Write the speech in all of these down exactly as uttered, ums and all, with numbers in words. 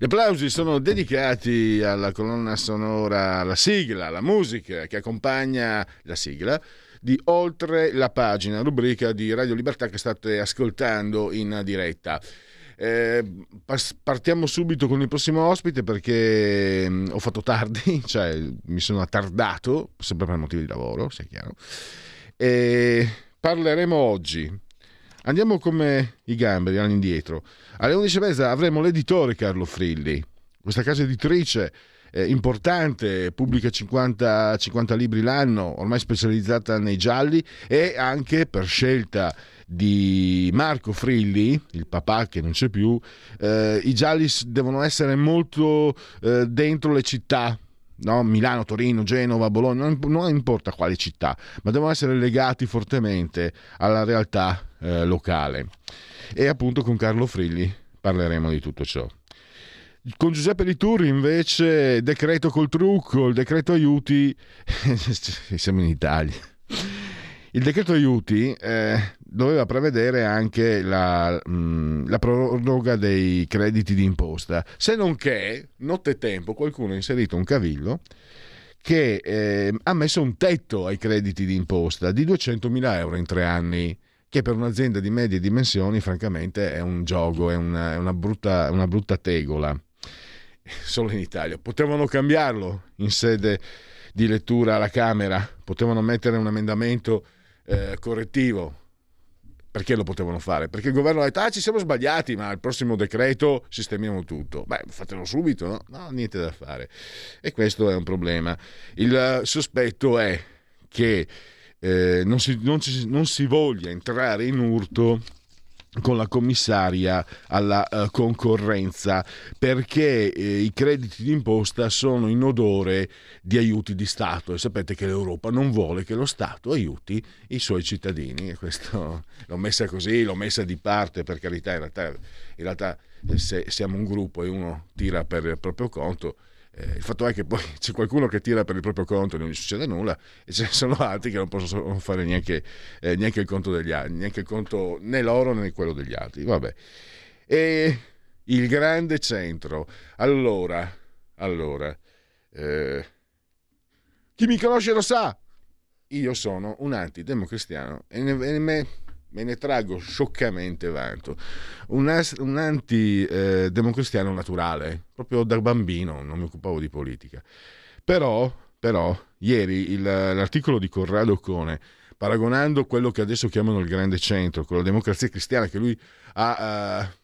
Gli applausi sono dedicati alla colonna sonora, alla sigla, alla musica che accompagna la sigla di Oltre la pagina, rubrica di Radio Libertà che state ascoltando in diretta. Eh, partiamo subito con il prossimo ospite perché ho fatto tardi, cioè mi sono attardato, sempre per motivi di lavoro, sia chiaro. E parleremo oggi. Andiamo come i gamberi, anni indietro. Alle undici e mezza avremo l'editore Carlo Frilli, questa casa editrice eh, importante, pubblica cinquanta, cinquanta libri l'anno, ormai specializzata nei gialli, e anche per scelta di Marco Frilli, il papà che non c'è più, eh, i gialli devono essere molto eh, dentro le città. No, Milano, Torino, Genova, Bologna, non, non importa quale città, ma devono essere legati fortemente alla realtà eh, locale. E appunto con Carlo Frilli parleremo di tutto ciò. Con Giuseppe Liturri invece decreto col trucco, il decreto aiuti, siamo in Italia. Il decreto aiuti eh, doveva prevedere anche la, mh, la proroga dei crediti di imposta, se non che nottetempo qualcuno ha inserito un cavillo che eh, ha messo un tetto ai crediti di imposta di duecentomila euro in tre anni, che per un'azienda di medie dimensioni francamente è un gioco, è una, è una, brutta, una brutta tegola. Solo in Italia. Potevano cambiarlo in sede di lettura alla Camera, potevano mettere un emendamento eh, correttivo. Perché lo potevano fare? Perché il governo ha detto ah ci siamo sbagliati, ma al prossimo decreto sistemiamo tutto. Beh, fatelo subito, no? No, niente da fare. E questo è un problema. Il uh, sospetto è che eh, non si, non ci, non si voglia entrare in urto con la commissaria alla uh, concorrenza, perché eh, i crediti d'imposta sono in odore di aiuti di Stato e sapete che l'Europa non vuole che lo Stato aiuti i suoi cittadini. E questo l'ho messa così, l'ho messa di parte, per carità, in realtà, in realtà se siamo un gruppo e uno tira per il proprio conto, eh, il fatto è che poi c'è qualcuno che tira per il proprio conto e non gli succede nulla, e ce ne sono altri che non possono fare neanche, eh, neanche il conto degli altri, neanche il conto né loro né quello degli altri. Vabbè. E il grande centro. Allora, allora, eh, chi mi conosce lo sa. Io sono un antidemocristiano e ne, ne me, me ne traggo scioccamente vanto. Un, as, un antidemocristiano eh, naturale, proprio da bambino, non mi occupavo di politica. Però, però ieri il, l'articolo di Corrado Ocone, paragonando quello che adesso chiamano il grande centro con la democrazia cristiana, che lui ha... Uh,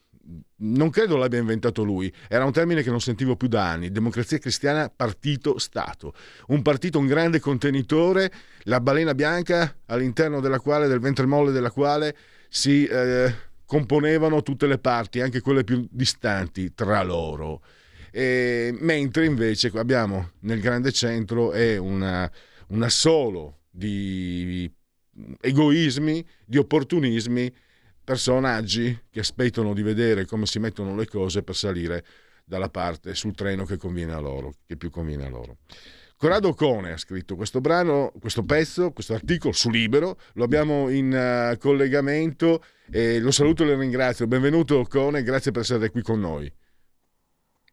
non credo l'abbia inventato lui, era un termine che non sentivo più da anni, democrazia cristiana, partito Stato, un partito, un grande contenitore, la balena bianca all'interno della quale, del ventre molle della quale si eh, componevano tutte le parti, anche quelle più distanti tra loro, e, mentre invece abbiamo nel grande centro è una, una solo di egoismi, di opportunismi, personaggi che aspettano di vedere come si mettono le cose per salire dalla parte sul treno che conviene a loro, che più conviene a loro. Corrado Ocone ha scritto questo brano, questo pezzo, questo articolo su Libero, lo abbiamo in uh, collegamento e lo saluto e lo ringrazio. Benvenuto Ocone, grazie per essere qui con noi.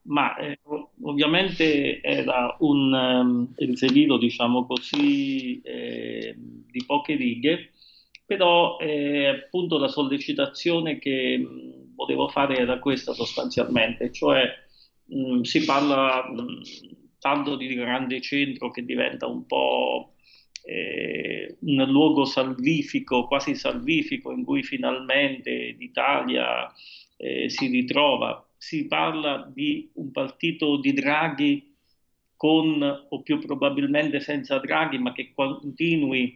Ma eh, ovviamente era un um, riferito, diciamo così, eh, di poche righe. Però eh, appunto la sollecitazione che mh, volevo fare era questa sostanzialmente, cioè mh, si parla mh, tanto di grande centro che diventa un po' eh, un luogo salvifico, quasi salvifico, in cui finalmente l'Italia eh, si ritrova si parla di un partito di Draghi con o più probabilmente senza Draghi, ma che continui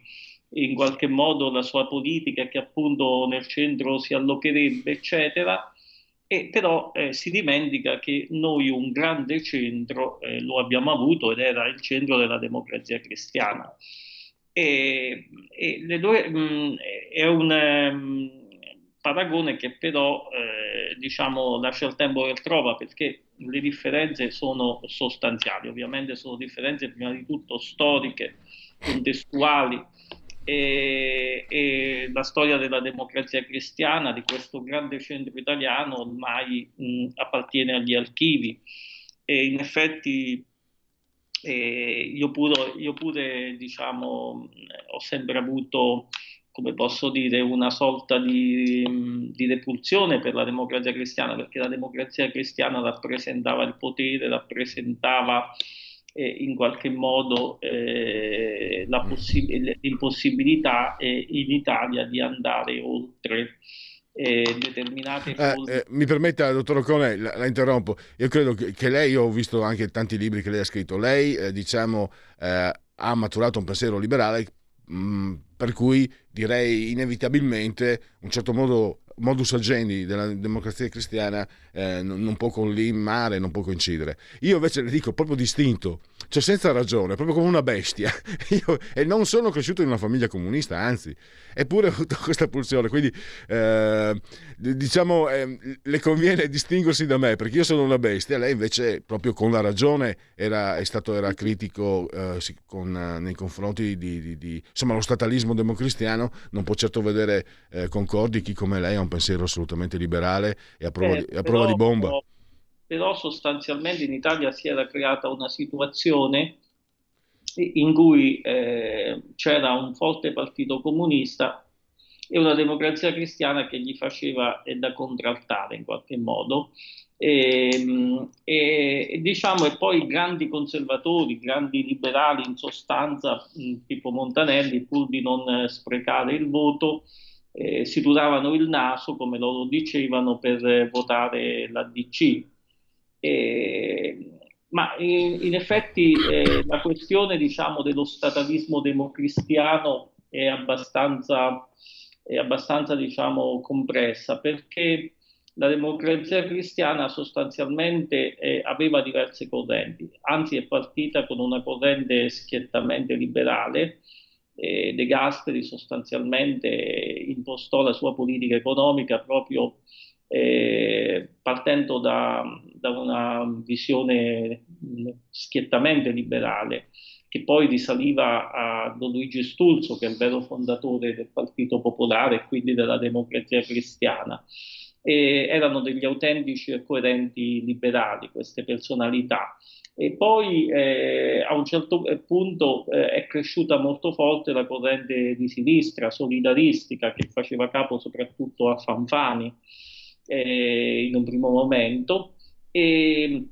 in qualche modo la sua politica, che appunto nel centro si allocherebbe, eccetera. E però eh, si dimentica che noi un grande centro eh, lo abbiamo avuto, ed era il centro della democrazia cristiana. E, e le due, mh, è un um, paragone che però eh, diciamo lascia il tempo che trova, perché le differenze sono sostanziali. Ovviamente sono differenze prima di tutto storiche, contestuali. E, e la storia della democrazia cristiana, di questo grande centro italiano, ormai mh, appartiene agli archivi, e in effetti eh, io, pure, io pure diciamo ho sempre avuto, come posso dire, una sorta di, di repulsione per la democrazia cristiana, perché la democrazia cristiana rappresentava il potere, rappresentava in qualche modo eh, la possi- l'impossibilità eh, in Italia di andare oltre eh, determinate cose. Eh, eh, mi permetta, dottor Ocone, la, la interrompo. Io credo che, che lei, ho visto anche tanti libri che lei ha scritto, lei eh, diciamo eh, ha maturato un pensiero liberale, mh, per cui direi inevitabilmente un certo modo modus agendi della democrazia cristiana eh, non può collimare, non può coincidere. Io invece le dico proprio distinto, cioè senza ragione, proprio come una bestia. Io e non sono cresciuto in una famiglia comunista, anzi, eppure ho avuto questa pulsione, quindi eh, diciamo eh, le conviene distinguersi da me, perché io sono una bestia, lei invece proprio con la ragione era, è stato, era critico eh, con, nei confronti di, di, di insomma lo statalismo democristiano. Non può certo vedere eh, concordi chi come lei ha un pensiero assolutamente liberale e a prova, eh, di, a prova però, di bomba. Però, però sostanzialmente in Italia si era creata una situazione in cui eh, c'era un forte partito comunista e una democrazia cristiana che gli faceva eh, da contraltare in qualche modo, e, e diciamo e poi grandi conservatori, grandi liberali in sostanza, tipo Montanelli, pur di non sprecare il voto, Eh, si turavano il naso, come loro dicevano, per votare l'A D C. Eh, ma in, in effetti eh, la questione, diciamo, dello statalismo democristiano è abbastanza, è abbastanza diciamo, compressa, perché la democrazia cristiana sostanzialmente eh, aveva diverse correnti, anzi è partita con una corrente schiettamente liberale. De Gasperi sostanzialmente impostò la sua politica economica proprio eh, partendo da, da una visione schiettamente liberale, che poi risaliva a Don Luigi Sturzo, che è il vero fondatore del Partito Popolare e quindi della Democrazia Cristiana. E erano degli autentici e coerenti liberali queste personalità. E poi eh, a un certo punto eh, è cresciuta molto forte la corrente di sinistra, solidaristica, che faceva capo soprattutto a Fanfani eh, in un primo momento, e,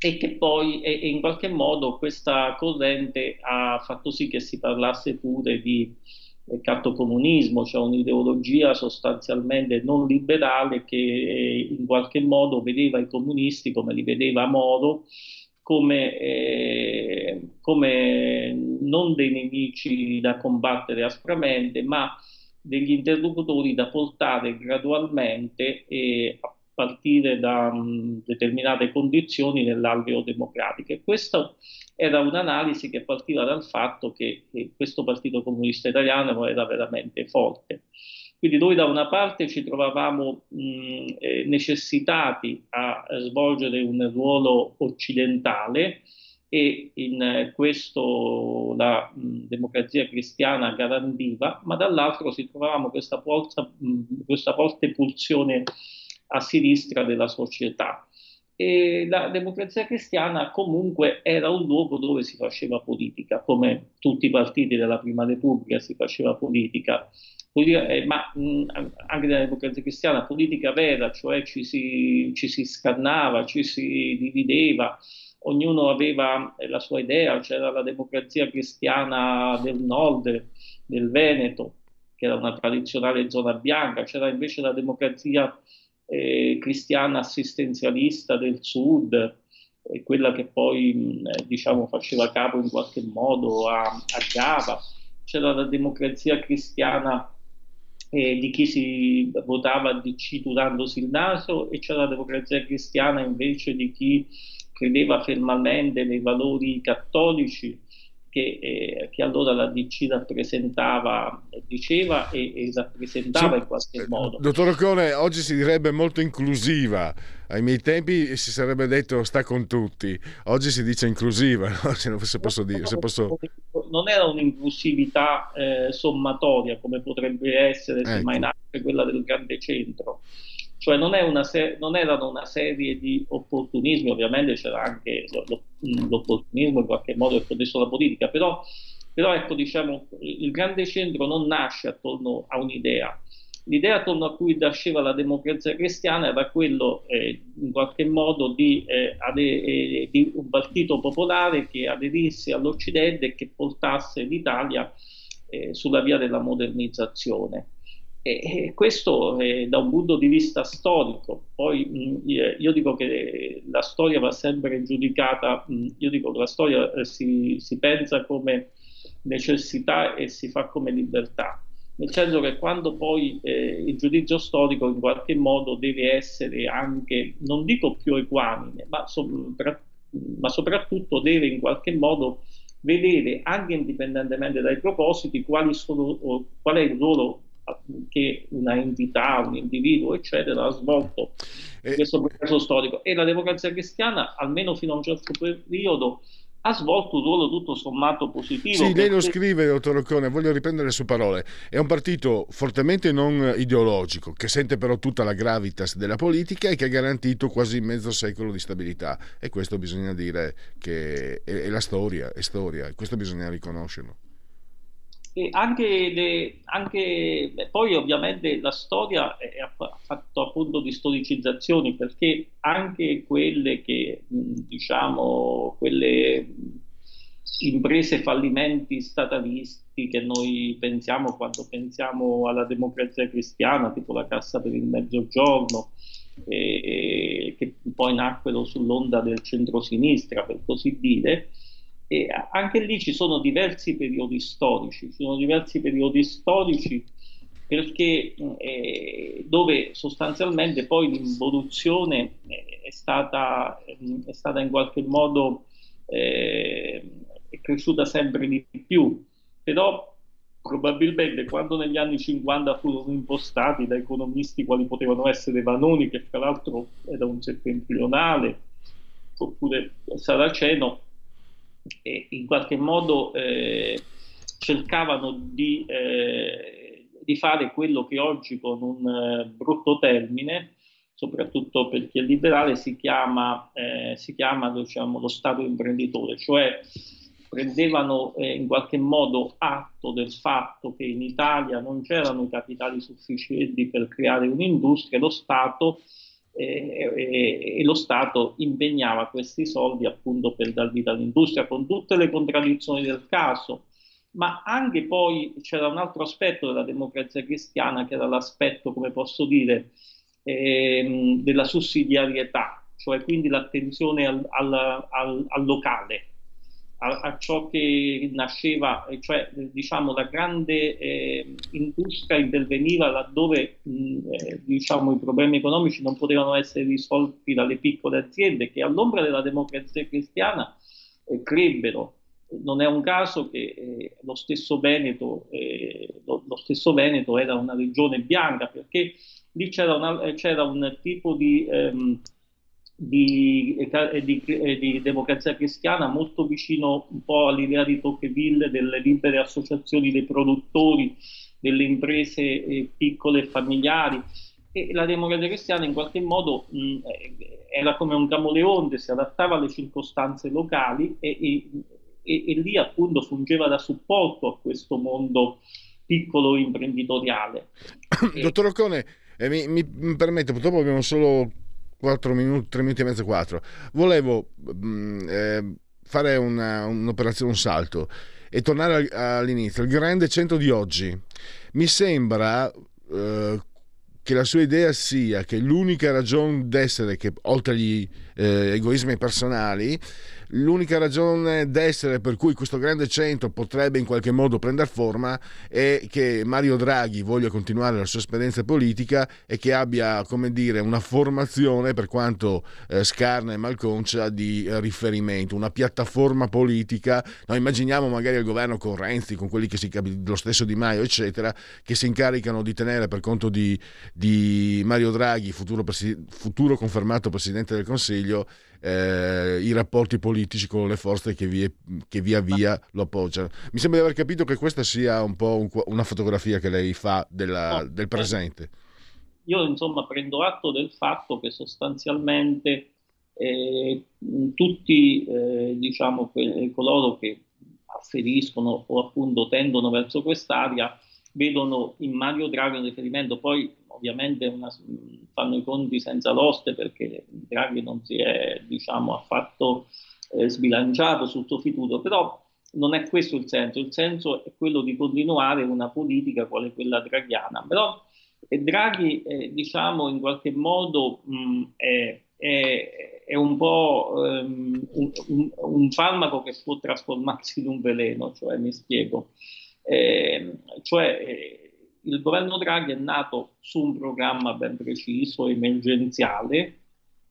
e che poi e, e in qualche modo questa corrente ha fatto sì che si parlasse pure di eh, cattocomunismo, cioè un'ideologia sostanzialmente non liberale che eh, in qualche modo vedeva i comunisti come li vedeva Moro, Come, eh, come non dei nemici da combattere aspramente, ma degli interlocutori da portare gradualmente e a partire da um, determinate condizioni nell'alveo democratico. E questa era un'analisi che partiva dal fatto che, che questo Partito Comunista Italiano era veramente forte. Quindi noi da una parte ci trovavamo mh, eh, necessitati a svolgere un ruolo occidentale, e in eh, questo la mh, democrazia cristiana garantiva, ma dall'altro si trovavamo questa, polsa, mh, questa forte pulsione a sinistra della società. E la democrazia cristiana comunque era un luogo dove si faceva politica, come tutti i partiti della Prima Repubblica si faceva politica. Ma anche nella democrazia cristiana, politica vera, cioè ci si, ci si scannava, ci si divideva, ognuno aveva la sua idea. C'era la democrazia cristiana del nord, del Veneto, che era una tradizionale zona bianca, c'era invece la democrazia eh, cristiana assistenzialista del Sud, eh, quella che poi eh, diciamo faceva capo in qualche modo a, a Gava. C'era la democrazia cristiana eh, di chi si votava D C turandosi il naso, e c'era la democrazia cristiana invece di chi credeva fermamente nei valori cattolici che, eh, che allora la D C rappresentava, diceva e, e rappresentava in qualche modo. Dottor Ocone, oggi si direbbe molto inclusiva. Ai miei tempi si sarebbe detto sta con tutti, oggi si dice inclusiva, no? Se posso dire, se posso... non era un'inclusività eh, sommatoria come potrebbe essere semmai nasce quella del grande centro. Cioè non, è una ser- non erano una serie di opportunismi, ovviamente c'era anche lo- l'opportunismo in qualche modo del contesto della politica, però, però ecco, diciamo, il grande centro non nasce attorno a un'idea. L'idea attorno a cui nasceva la democrazia cristiana era quello eh, in qualche modo di, eh, ade- eh, di un partito popolare che aderisse all'Occidente e che portasse l'Italia eh, sulla via della modernizzazione. E questo eh, da un punto di vista storico, poi mh, io dico che la storia va sempre giudicata, mh, io dico che la storia eh, si, si pensa come necessità e si fa come libertà, nel senso che quando poi eh, il giudizio storico in qualche modo deve essere anche, non dico più equanime, ma, so, pra, ma soprattutto deve in qualche modo vedere, anche indipendentemente dai propositi, quali sono, qual è il ruolo che una entità, un individuo eccetera ha svolto in questo processo storico, e la democrazia cristiana almeno fino a un certo periodo ha svolto un ruolo tutto sommato positivo. Sì, perché... lei lo scrive, dottor Ocone, voglio riprendere le sue parole. È un partito fortemente non ideologico, che sente però tutta la gravitas della politica e che ha garantito quasi mezzo secolo di stabilità, e questo bisogna dire che è, è la storia, è storia, e questo bisogna riconoscerlo. E anche, le, anche poi ovviamente la storia è, ha fatto appunto di storicizzazioni, perché anche quelle che diciamo quelle imprese fallimenti statalisti che noi pensiamo quando pensiamo alla democrazia cristiana, tipo la Cassa per il Mezzogiorno, eh, che poi nacquero sull'onda del centrosinistra, per così dire. E anche lì ci sono diversi periodi storici, ci sono diversi periodi storici perché eh, dove sostanzialmente poi l'involuzione è stata, è stata in qualche modo eh, è cresciuta sempre di più, però probabilmente quando negli anni cinquanta furono impostati da economisti quali potevano essere Vanoni, che tra l'altro era un settentrionale, oppure Saraceno, e in qualche modo eh, cercavano di, eh, di fare quello che oggi con un eh, brutto termine, soprattutto per chi è liberale, si chiama, eh, si chiama diciamo, lo Stato imprenditore, cioè prendevano eh, in qualche modo atto del fatto che in Italia non c'erano i capitali sufficienti per creare un'industria, lo Stato E, e, e lo Stato impegnava questi soldi appunto per dar vita all'industria, con tutte le contraddizioni del caso. Ma anche poi c'era un altro aspetto della democrazia cristiana, che era l'aspetto, come posso dire, ehm, della sussidiarietà, cioè quindi l'attenzione al, al, al, al locale, a, a ciò che nasceva, cioè diciamo la grande eh, industria interveniva laddove mh, eh, diciamo i problemi economici non potevano essere risolti dalle piccole aziende, che all'ombra della democrazia cristiana eh, crebbero. Non è un caso che eh, lo stesso Veneto eh, lo, lo stesso Veneto era una regione bianca, perché lì c'era, una, c'era un tipo di ehm, Di, di, di democrazia cristiana molto vicino un po' all'idea di Tocqueville delle libere associazioni dei produttori, delle imprese eh, piccole e familiari, e la democrazia cristiana in qualche modo mh, era come un camaleonte, si adattava alle circostanze locali e, e, e, e lì appunto fungeva da supporto a questo mondo piccolo imprenditoriale. Dottor Ocone, eh, mi, mi permette, purtroppo abbiamo solo quattro minuti, tre minuti e mezzo, quattro. Volevo mh, eh, fare una, un'operazione, un salto e tornare all'inizio. Il grande centro di oggi mi sembra eh, che la sua idea sia che l'unica ragione d'essere, che oltre agli eh, egoismi personali, l'unica ragione d'essere per cui questo grande centro potrebbe in qualche modo prendere forma è che Mario Draghi voglia continuare la sua esperienza politica e che abbia, come dire, una formazione, per quanto eh, scarna e malconcia, di eh, riferimento, una piattaforma politica. Noi immaginiamo magari il governo con Renzi, con quelli che si lo stesso Di Maio eccetera, che si incaricano di tenere per conto di, di Mario Draghi, futuro, presi- futuro confermato Presidente del Consiglio, Eh, i rapporti politici con le forze che, vi, che via via lo appoggiano. Mi sembra di aver capito che questa sia un po' un, una fotografia che lei fa della, no, del presente. Io insomma prendo atto del fatto che sostanzialmente eh, tutti eh, diciamo que- coloro che afferiscono o appunto tendono verso quest'area vedono in Mario Draghi un riferimento. Poi ovviamente una, fanno i conti senza l'oste, perché Draghi non si è diciamo affatto eh, sbilanciato sul suo futuro, però non è questo il senso. Il senso è quello di continuare una politica quale quella draghiana, però eh, Draghi eh, diciamo in qualche modo mh, è, è, è un po' ehm, un, un, un farmaco che può trasformarsi in un veleno, cioè mi spiego. Eh, cioè eh, il governo Draghi è nato su un programma ben preciso, emergenziale,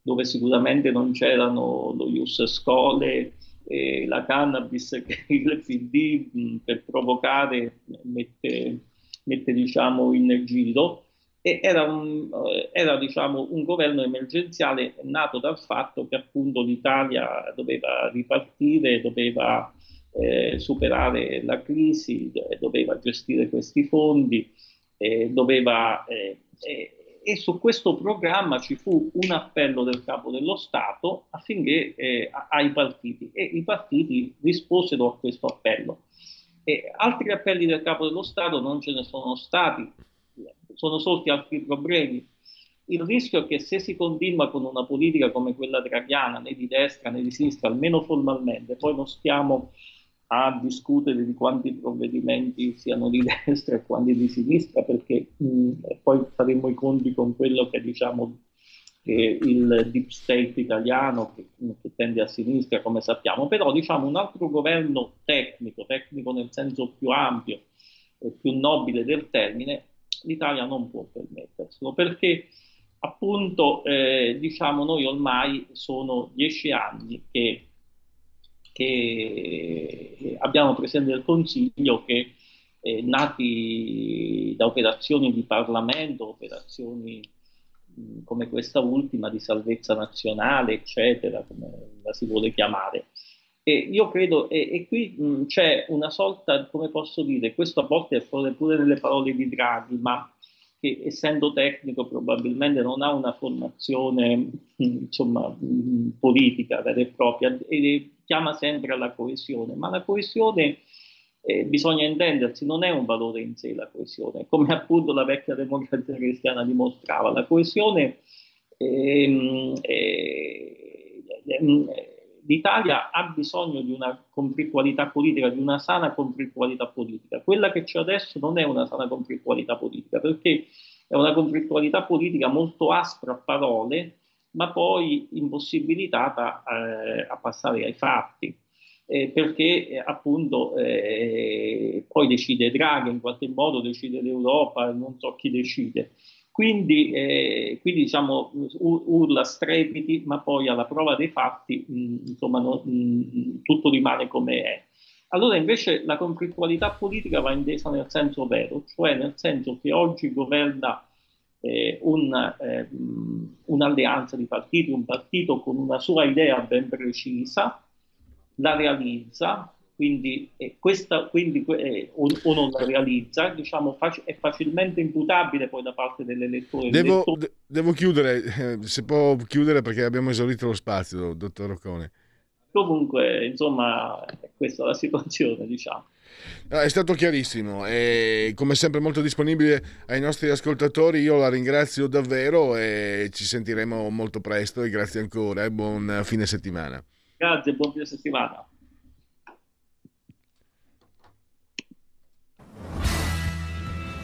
dove sicuramente non c'erano lo ius scholae, eh, la cannabis che il P D mh, per provocare mette, mette diciamo in giro, e era, un, era diciamo un governo emergenziale nato dal fatto che appunto l'Italia doveva ripartire, doveva Eh, superare la crisi, doveva gestire questi fondi, eh, doveva, eh, eh, e su questo programma ci fu un appello del capo dello Stato affinché eh, ai partiti, e i partiti risposero a questo appello. E altri appelli del capo dello Stato non ce ne sono stati, sono sorti altri problemi. Il rischio è che se si continua con una politica come quella draghiana, né di destra né di sinistra, almeno formalmente, poi non stiamo a discutere di quanti provvedimenti siano di destra e quanti di sinistra, perché mh, poi faremo i conti con quello che diciamo eh, il deep state italiano, che, che tende a sinistra, come sappiamo. Però diciamo un altro governo tecnico, tecnico nel senso più ampio e più nobile del termine, l'Italia non può permetterselo, perché appunto eh, diciamo noi ormai sono dieci anni che che abbiamo Presidente del Consiglio che eh, nati da operazioni di Parlamento, operazioni mh, come questa ultima di salvezza nazionale, eccetera, come la si vuole chiamare. E io credo, e, e qui mh, c'è una sorta, come posso dire, questo a volte è pure nelle parole di Draghi, ma che essendo tecnico probabilmente non ha una formazione insomma mh, politica vera e propria, e chiama sempre alla coesione, ma la coesione, eh, bisogna intendersi, non è un valore in sé la coesione, come appunto la vecchia democrazia cristiana dimostrava. La coesione, eh, eh, eh, l'Italia ha bisogno di una conflittualità politica, di una sana conflittualità politica. Quella che c'è adesso non è una sana conflittualità politica, perché è una conflittualità politica molto aspra a parole, ma poi impossibilitata eh, a passare ai fatti, eh, perché eh, appunto eh, poi decide Draghi, in qualche modo decide l'Europa, non so chi decide. Quindi, eh, quindi diciamo urla, strepiti, ma poi alla prova dei fatti mh, insomma, no, mh, tutto rimane come è. Allora invece la conflittualità politica va intesa nel senso vero, cioè nel senso che oggi governa Eh, un, eh, un'alleanza di partiti, un partito con una sua idea ben precisa, la realizza, quindi, eh, questa, quindi eh, o, o non la realizza, diciamo fac- è facilmente imputabile poi da parte dell'elettore. Devo, de- devo chiudere, eh, se può chiudere, perché abbiamo esaurito lo spazio, dottor Ocone. Comunque, insomma, questa è la situazione, diciamo. È stato chiarissimo e come sempre molto disponibile ai nostri ascoltatori. Io la ringrazio davvero e ci sentiremo molto presto, e grazie ancora e buon fine settimana. Grazie, buon fine settimana.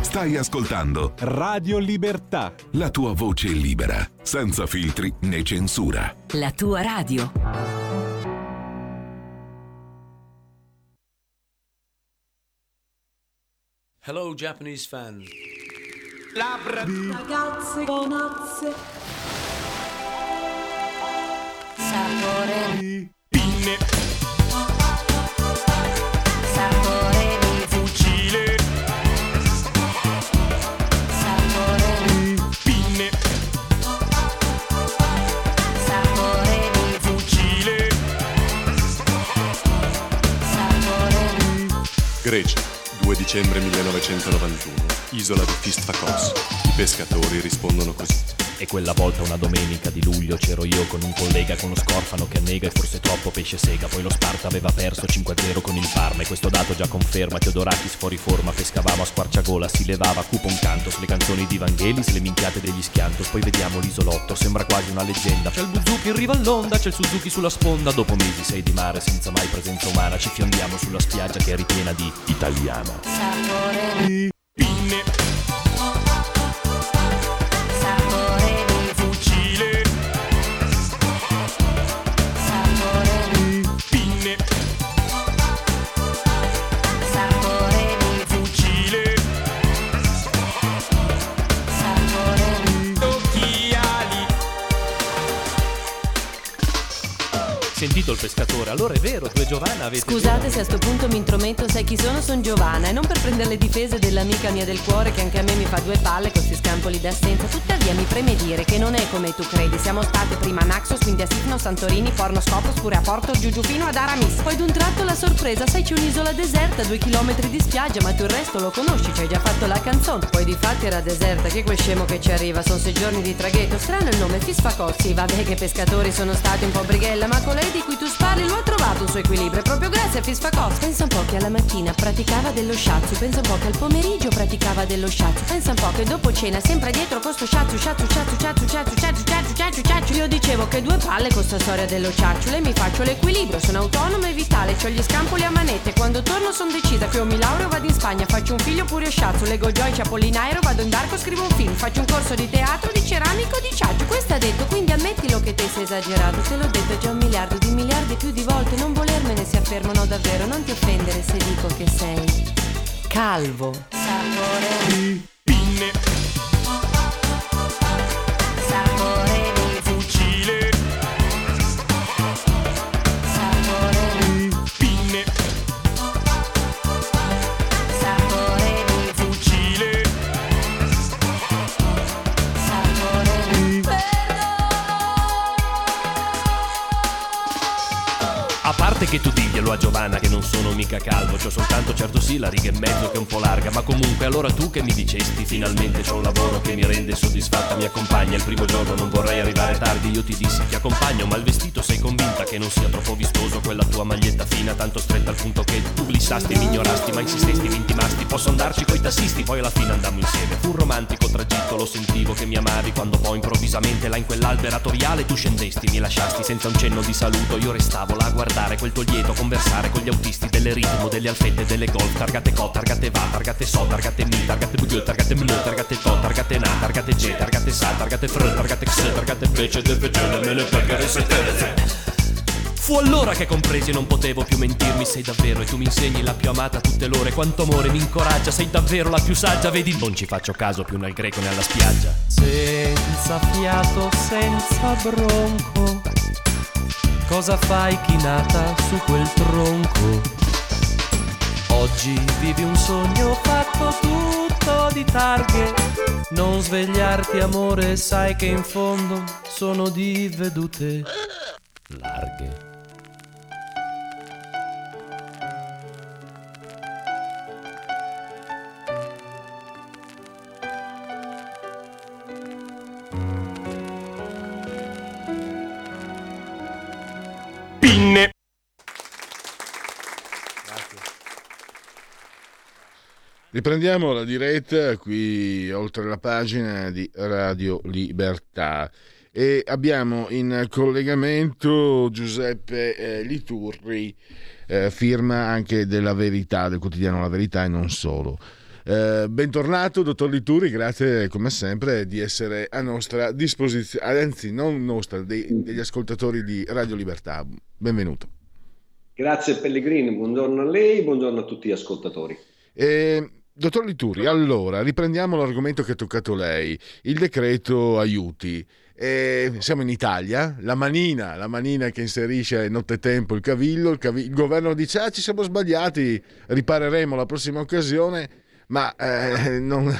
Stai ascoltando Radio Libertà, la tua voce libera, senza filtri né censura. La tua radio. Hello Japanese fan. Labbra di ragazze bonazze. Sapore di pinne. Sapore di fucile. Sapore di pinne. Sapore di fucile. Sapore di Grecia, due dicembre millenovecentonovantuno. Isola di Tisfakos. I pescatori rispondono così. E quella volta una domenica di luglio c'ero io con un collega con uno scorfano che annega e forse troppo pesce sega. Poi lo Sparta aveva perso cinque a zero con il Parma e questo dato già conferma. Teodorakis fuori forma, pescavamo a squarciagola, si levava cupo un canto. Le canzoni di Vangelis, le minchiate degli Schiantos. Poi vediamo l'isolotto, sembra quasi una leggenda. C'è il Buzuki in riva all'onda, c'è il Suzuki sulla sponda. Dopo mesi sei di mare senza mai presenza umana, ci fiondiamo sulla spiaggia che è ripiena di italiana. Sapore pinne, sapore di fucile, sapore di pinne, sapore di fucile, sapore di occhiali. Sentito il pescatore, allora è vero, due Giovanna avete... Scusate se a sto punto mi intrometto, sai chi sono? Sono Giovanna e non per prendere le difese dell'amica mia del cuore che anche a me mi fa due palle con questi scampoli d'assenza. Tuttavia mi preme dire che non è come tu credi, siamo state prima a Naxos, quindi a Sitno, Santorini, Porno Scopos, pure a Porto, giù fino ad Aramis. Poi d'un tratto la sorpresa, sai c'è un'isola deserta, due chilometri di spiaggia, ma tu il resto lo conosci, ci hai già fatto la canzone. Poi di fatti era deserta, che quel scemo che ci arriva, sono sei giorni di traghetto, strano il nome, Tisfakossi. Vabbè che pescatori sono stati un po' brighella, ma con lei di cui tu spari lo ha trovato il suo equilibrio proprio grazie a Tisfakos. Pensa un po' che alla mattina praticava dello shiatsu, pensa un po' che al pomeriggio praticava dello shiatsu, pensa un po' che dopo cena sempre dietro con sto shiatsu, shiatsu, shiatsu, shiatsu, shiatsu, shiatsu, shiatsu, shiatsu, shiatsu. Io dicevo che due palle con sta storia dello shiatsu, lei mi faccio l'equilibrio, sono autonoma e vitale, c'ho gli scampoli a manette, quando torno sono decisa che o mi laureo vado in Spagna, faccio un figlio pure shiatsu, leggo Joyce, Apollinairo, vado in Darko, scrivo un film, faccio un corso di teatro, di ceramico, di shiatsu. Questo ha detto, quindi ammettilo che te sei esagerato, te l'ho detto già un miliardo di miliardi più di volte, non volermene si affermano davvero, non ti offendere se dico che sei calvo. Sapore di pinne, sapore di fucile, sapore di pinne, sapore di fucile, sapore di perdono. A parte che tu diglielo a Giovanna che non sono mica calvo, c'ho soltanto certo sì la riga e mezzo che è un po' larga, ma comunque allora tu che mi dicesti finalmente c'ho un lavoro che mi rende soddisfatta, mi accompagna il primo giorno, non vorrei arrivare tardi, io ti dissi ti accompagno, ma il vestito sei convinta che non sia troppo vistoso, quella tua maglietta fina tanto stretta al punto che tu glissasti, mi ignorasti, ma insistesti, mi intimasti, posso andarci coi tassisti, poi alla fine andammo insieme, fu un romantico tragitto, lo sentivo che mi amavi, quando poi improvvisamente là in quell'alberatoriale tu scendesti, mi lasciasti senza un cenno di saluto, io restavo là a guardare quel tuo lieto conversare con gli autisti delle ritmo, delle alfette, delle golf, targate co, targate va, targate so, targate mi, targate buio, targate meno, targate to, targate na, targate ge, targate sa, targate fr, targate x, targate pece, defecele, me le pegare se te. Fu allora che compresi, non potevo più mentirmi, sei davvero e tu mi insegni la più amata tutte l'ore, quanto amore mi incoraggia, sei davvero la più saggia, vedi non ci faccio caso più né al greco né alla spiaggia. Senza fiato, senza bronco, cosa fai chinata su quel tronco? Oggi vivi un sogno fatto tutto di targhe, non svegliarti amore, sai che in fondo sono di vedute larghe. Riprendiamo la diretta qui oltre la pagina di Radio Libertà e abbiamo in collegamento Giuseppe eh, Liturri, eh, firma anche della Verità, del quotidiano La Verità e non solo. Eh, bentornato dottor Liturri, grazie come sempre di essere a nostra disposizione, anzi non nostra, dei, degli ascoltatori di Radio Libertà. Benvenuto. Grazie Pellegrini, buongiorno a lei, buongiorno a tutti gli ascoltatori. Eh, dottor Liturri, allora riprendiamo l'argomento che ha toccato lei, il decreto aiuti. Eh, siamo in Italia, la manina, la manina che inserisce nottetempo il cavillo, il, cavillo, il governo dice ah, ci siamo sbagliati, ripareremo alla prossima occasione, ma eh, non,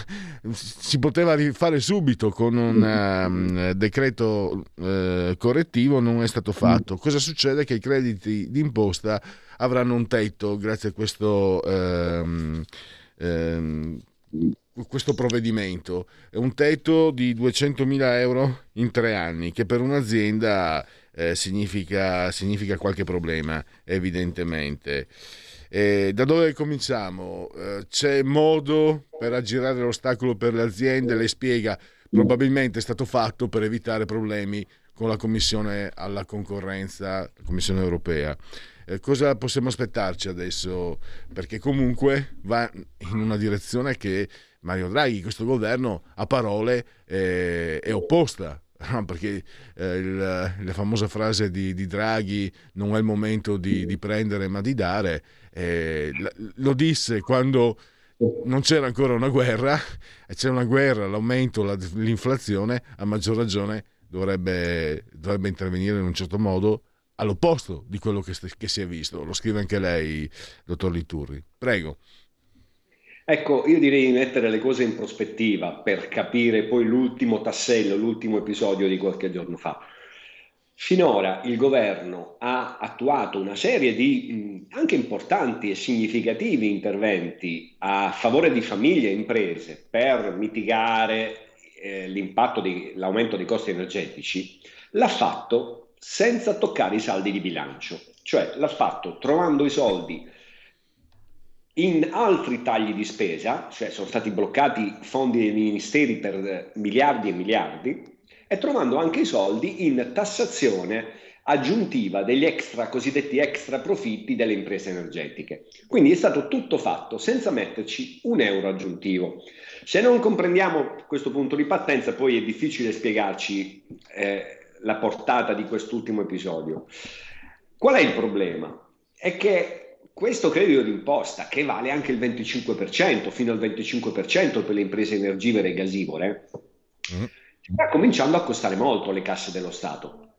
si poteva rifare subito con un um, decreto eh, correttivo, non è stato fatto. Cosa succede? Che i crediti d'imposta avranno un tetto grazie a questo ehm, ehm, questo provvedimento, è un tetto di duecentomila euro in tre anni che per un'azienda eh, significa, significa qualche problema evidentemente. E da dove cominciamo? Eh, c'è modo per aggirare l'ostacolo per le aziende? Lei spiega, probabilmente è stato fatto per evitare problemi con la Commissione alla concorrenza, la Commissione europea. Cosa possiamo aspettarci adesso? Perché comunque va in una direzione che Mario Draghi, questo governo, a parole eh, è opposta, perché eh, il, la famosa frase di, di Draghi, non è il momento di, di prendere ma di dare, eh, lo disse quando non c'era ancora una guerra, c'è una guerra, l'aumento, la, l'inflazione, a maggior ragione dovrebbe, dovrebbe intervenire in un certo modo, all'opposto di quello che, st- che si è visto. Lo scrive anche lei, dottor Liturri. Prego. Ecco, io direi di mettere le cose in prospettiva per capire poi l'ultimo tassello, l'ultimo episodio di qualche giorno fa. Finora il governo ha attuato una serie di anche importanti e significativi interventi a favore di famiglie e imprese per mitigare eh, l'impatto dell'aumento dei costi energetici. L'ha fatto senza toccare i saldi di bilancio, cioè l'ha fatto trovando i soldi in altri tagli di spesa, cioè sono stati bloccati fondi dei ministeri per miliardi e miliardi, e trovando anche i soldi in tassazione aggiuntiva degli extra, cosiddetti extra profitti delle imprese energetiche. Quindi è stato tutto fatto senza metterci un euro aggiuntivo. Se non comprendiamo questo punto di partenza, poi è difficile spiegarci eh, la portata di quest'ultimo episodio. Qual è il problema? È che questo credito d'imposta, che vale anche il venticinque per cento, fino al venticinque per cento per le imprese energivore e gasivore, mm. sta cominciando a costare molto alle casse dello Stato.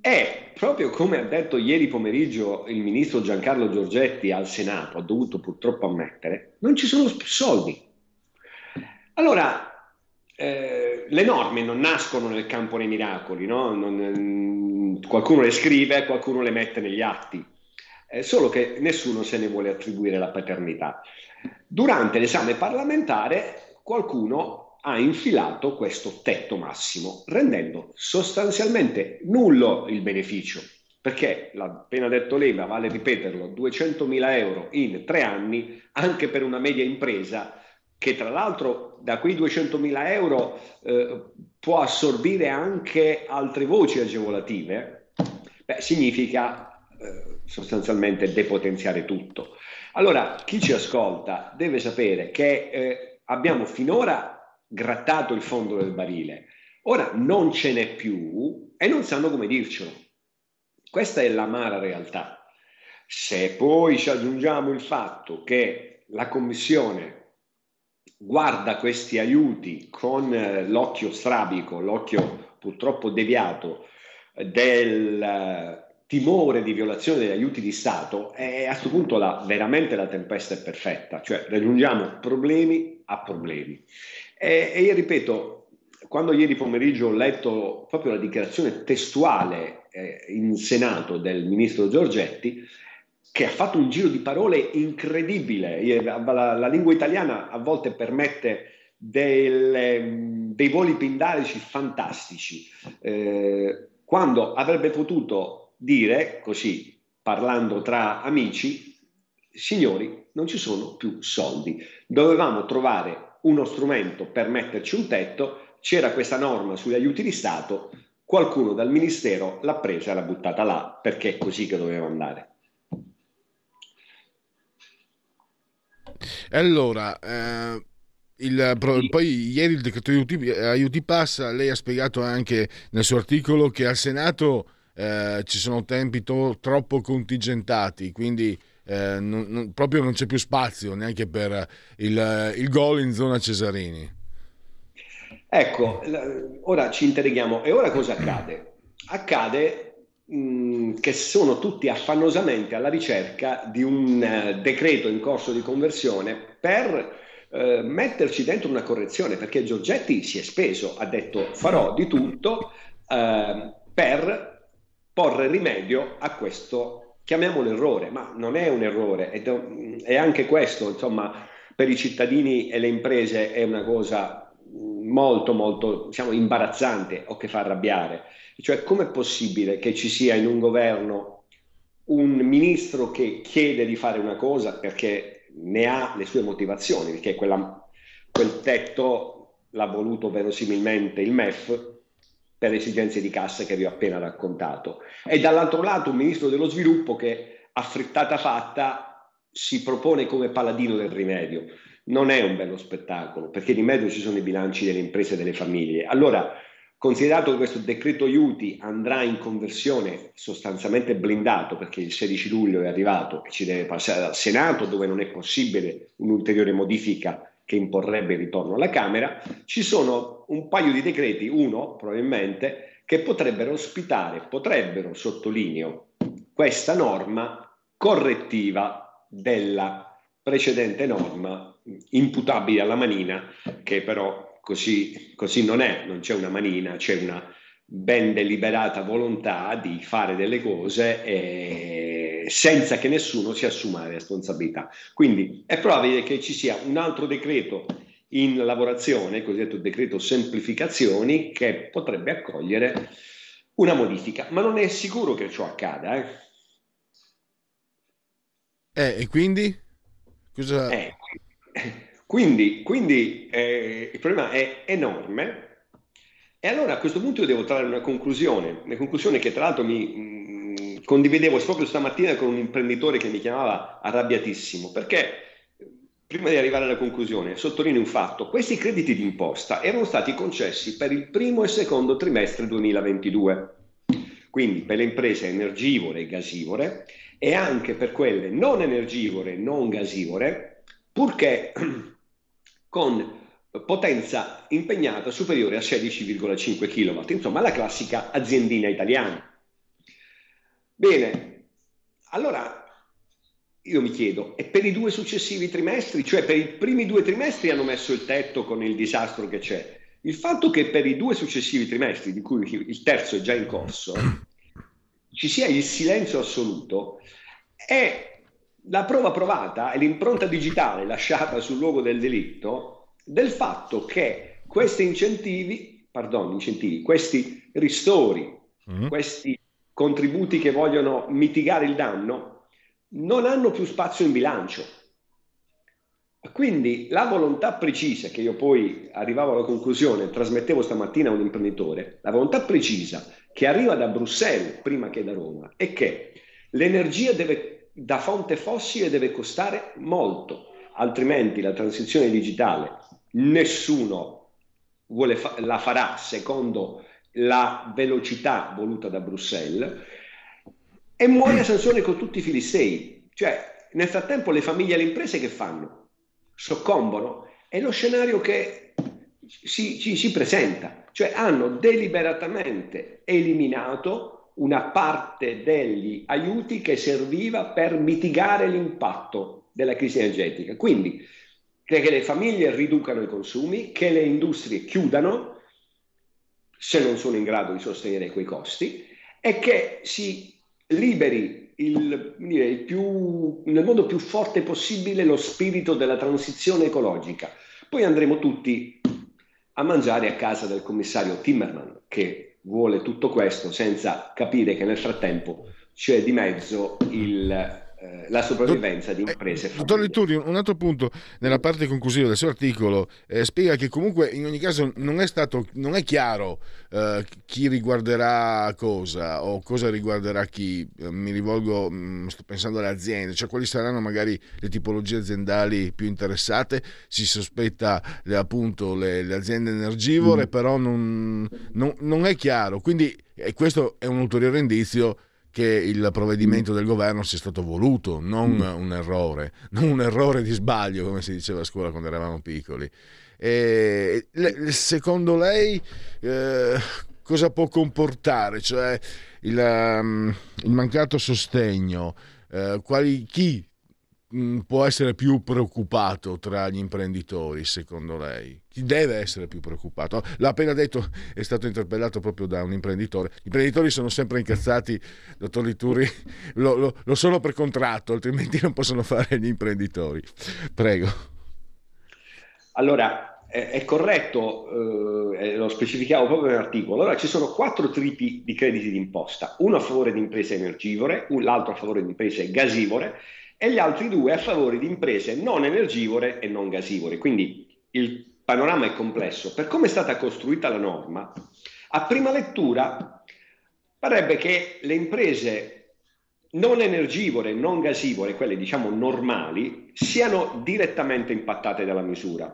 E proprio come ha detto ieri pomeriggio il ministro Giancarlo Giorgetti al Senato, ha dovuto purtroppo ammettere, non ci sono soldi. Allora, Eh, le norme non nascono nel campo dei miracoli, no? non, eh, qualcuno le scrive, qualcuno le mette negli atti, eh, solo che nessuno se ne vuole attribuire la paternità. Durante l'esame parlamentare qualcuno ha infilato questo tetto massimo, rendendo sostanzialmente nullo il beneficio, perché, l'ha appena detto lei, ma vale ripeterlo, duecentomila euro in tre anni, anche per una media impresa, che tra l'altro da quei duecentomila euro eh, può assorbire anche altre voci agevolative, beh, significa eh, sostanzialmente depotenziare tutto. Allora, chi ci ascolta deve sapere che eh, abbiamo finora grattato il fondo del barile, ora non ce n'è più e non sanno come dircelo. Questa è l'amara realtà. Se poi ci aggiungiamo il fatto che la Commissione guarda questi aiuti con l'occhio strabico, l'occhio purtroppo deviato del timore di violazione degli aiuti di Stato, e a questo punto la, veramente la tempesta è perfetta, cioè raggiungiamo problemi a problemi. E, e io ripeto, quando ieri pomeriggio ho letto proprio la dichiarazione testuale eh, in Senato del ministro Giorgetti, che ha fatto un giro di parole incredibile, la, la, la lingua italiana a volte permette delle, dei voli pindarici fantastici, eh, quando avrebbe potuto dire, così, parlando tra amici, signori, non ci sono più soldi. Dovevamo trovare uno strumento per metterci un tetto, c'era questa norma sugli aiuti di Stato, qualcuno dal Ministero l'ha presa e l'ha buttata là, perché è così che doveva andare. Allora, eh, il, poi ieri il decreto aiuti, aiuti passa, lei ha spiegato anche nel suo articolo che al Senato eh, ci sono tempi to- troppo contingentati, quindi eh, non, non, proprio non c'è più spazio neanche per il, il gol in zona Cesarini. Ecco, ora ci interroghiamo, e ora cosa accade? Accade mh, che sono tutti affannosamente alla ricerca di un eh, decreto in corso di conversione per eh, metterci dentro una correzione, perché Giorgetti si è speso, ha detto farò di tutto eh, per porre rimedio a questo, chiamiamolo errore, ma non è un errore, è, è anche questo, insomma, per i cittadini e le imprese è una cosa molto molto diciamo imbarazzante o che fa arrabbiare, cioè com'è possibile che ci sia in un governo un ministro che chiede di fare una cosa perché ne ha le sue motivazioni, perché quella, quel tetto l'ha voluto verosimilmente il M E F per esigenze di cassa che vi ho appena raccontato, e dall'altro lato un ministro dello sviluppo che affrettata fatta si propone come paladino del rimedio. Non è un bello spettacolo, perché di mezzo ci sono i bilanci delle imprese e delle famiglie. Allora, considerato che questo decreto aiuti andrà in conversione sostanzialmente blindato, perché il sedici luglio è arrivato e ci deve passare al Senato, dove non è possibile un'ulteriore modifica che imporrebbe il ritorno alla Camera, ci sono un paio di decreti, uno probabilmente, che potrebbero ospitare, potrebbero, sottolineo, questa norma correttiva della precedente norma imputabile alla manina, che però così, così non è, non c'è una manina, c'è una ben deliberata volontà di fare delle cose e senza che nessuno si assuma le responsabilità. Quindi è probabile che ci sia un altro decreto in lavorazione, il cosiddetto decreto semplificazioni, che potrebbe accogliere una modifica, ma non è sicuro che ciò accada. Eh, eh e quindi? Cosa... Eh, Quindi, quindi eh, il problema è enorme, e allora a questo punto io devo trarre una conclusione, una conclusione che tra l'altro mi mh, condividevo proprio stamattina con un imprenditore che mi chiamava arrabbiatissimo, perché prima di arrivare alla conclusione sottolineo un fatto: questi crediti d'imposta erano stati concessi per il primo e secondo trimestre duemilaventidue, quindi per le imprese energivore e gasivore e anche per quelle non energivore e non gasivore, purché con potenza impegnata superiore a sedici virgola cinque chilowatt, insomma la classica aziendina italiana. Bene, allora io mi chiedo, e per i due successivi trimestri, cioè per i primi due trimestri hanno messo il tetto con il disastro che c'è, il fatto che per i due successivi trimestri, di cui il terzo è già in corso, ci sia il silenzio assoluto, è la prova provata e l'impronta digitale lasciata sul luogo del delitto del fatto che questi incentivi, pardon, incentivi, questi ristori, mm. questi contributi che vogliono mitigare il danno, non hanno più spazio in bilancio. Quindi la volontà precisa, che io poi arrivavo alla conclusione, trasmettevo stamattina a un imprenditore, la volontà precisa che arriva da Bruxelles prima che da Roma, è che l'energia deve da fonte fossile deve costare molto, altrimenti la transizione digitale nessuno vuole fa- la farà secondo la velocità voluta da Bruxelles, e muore a Sansone con tutti i filistei. Cioè nel frattempo le famiglie e le imprese che fanno? Soccombono. È lo scenario che si, ci si presenta, cioè hanno deliberatamente eliminato una parte degli aiuti che serviva per mitigare l'impatto della crisi energetica. Quindi che le famiglie riducano i consumi, che le industrie chiudano se non sono in grado di sostenere quei costi, e che si liberi il, il più, nel modo più forte possibile lo spirito della transizione ecologica. Poi andremo tutti a mangiare a casa del commissario Timmermans, che vuole tutto questo senza capire che nel frattempo c'è di mezzo il eh, la sopravvivenza di imprese. Eh, dottor Liturri, un altro punto nella parte conclusiva del suo articolo eh, spiega che comunque in ogni caso non è stato, non è chiaro eh, chi riguarderà cosa o cosa riguarderà chi. Eh, mi rivolgo, mh, sto pensando alle aziende, cioè quali saranno magari le tipologie aziendali più interessate. Si sospetta le, appunto le, le aziende energivore, mm. però non, non, non è chiaro, quindi e questo è un ulteriore indizio che il provvedimento del governo sia stato voluto, non mm. un errore, non un errore di sbaglio, come si diceva a scuola quando eravamo piccoli. E secondo lei eh, cosa può comportare? Cioè il, um, il mancato sostegno, eh, quali, chi mh, può essere più preoccupato tra gli imprenditori, secondo lei? Chi deve essere più preoccupato? L'ha appena detto, è stato interpellato proprio da un imprenditore. Gli imprenditori sono sempre incazzati, dottor Liturri, lo, lo, lo sono per contratto, altrimenti non possono fare gli imprenditori. Prego. Allora, è, è corretto, eh, lo specificavo proprio nell'articolo. Allora, ci sono quattro tipi di crediti d'imposta, uno a favore di imprese energivore, un, l'altro a favore di imprese gasivore e gli altri due a favore di imprese non energivore e non gasivore. Quindi il panorama è complesso. Per come è stata costruita la norma, a prima lettura parrebbe che le imprese non energivore, non gasivore, quelle diciamo normali, siano direttamente impattate dalla misura.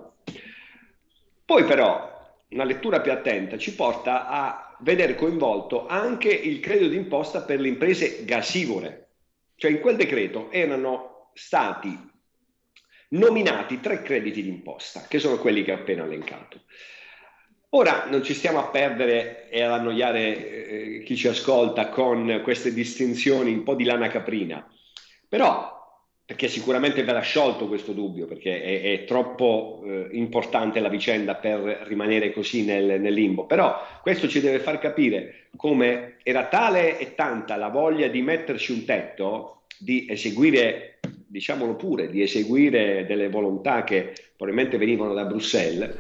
Poi però una lettura più attenta ci porta a vedere coinvolto anche il credito d'imposta per le imprese gasivore. Cioè in quel decreto erano stati nominati tre crediti d'imposta, che sono quelli che ho appena elencato. Ora non ci stiamo a perdere e ad annoiare eh, chi ci ascolta con queste distinzioni un po' di lana caprina, però perché sicuramente verrà sciolto questo dubbio, perché è, è troppo eh, importante la vicenda per rimanere così nel, nel limbo, però questo ci deve far capire come era tale e tanta la voglia di metterci un tetto, di eseguire, diciamolo pure, di eseguire delle volontà che probabilmente venivano da Bruxelles,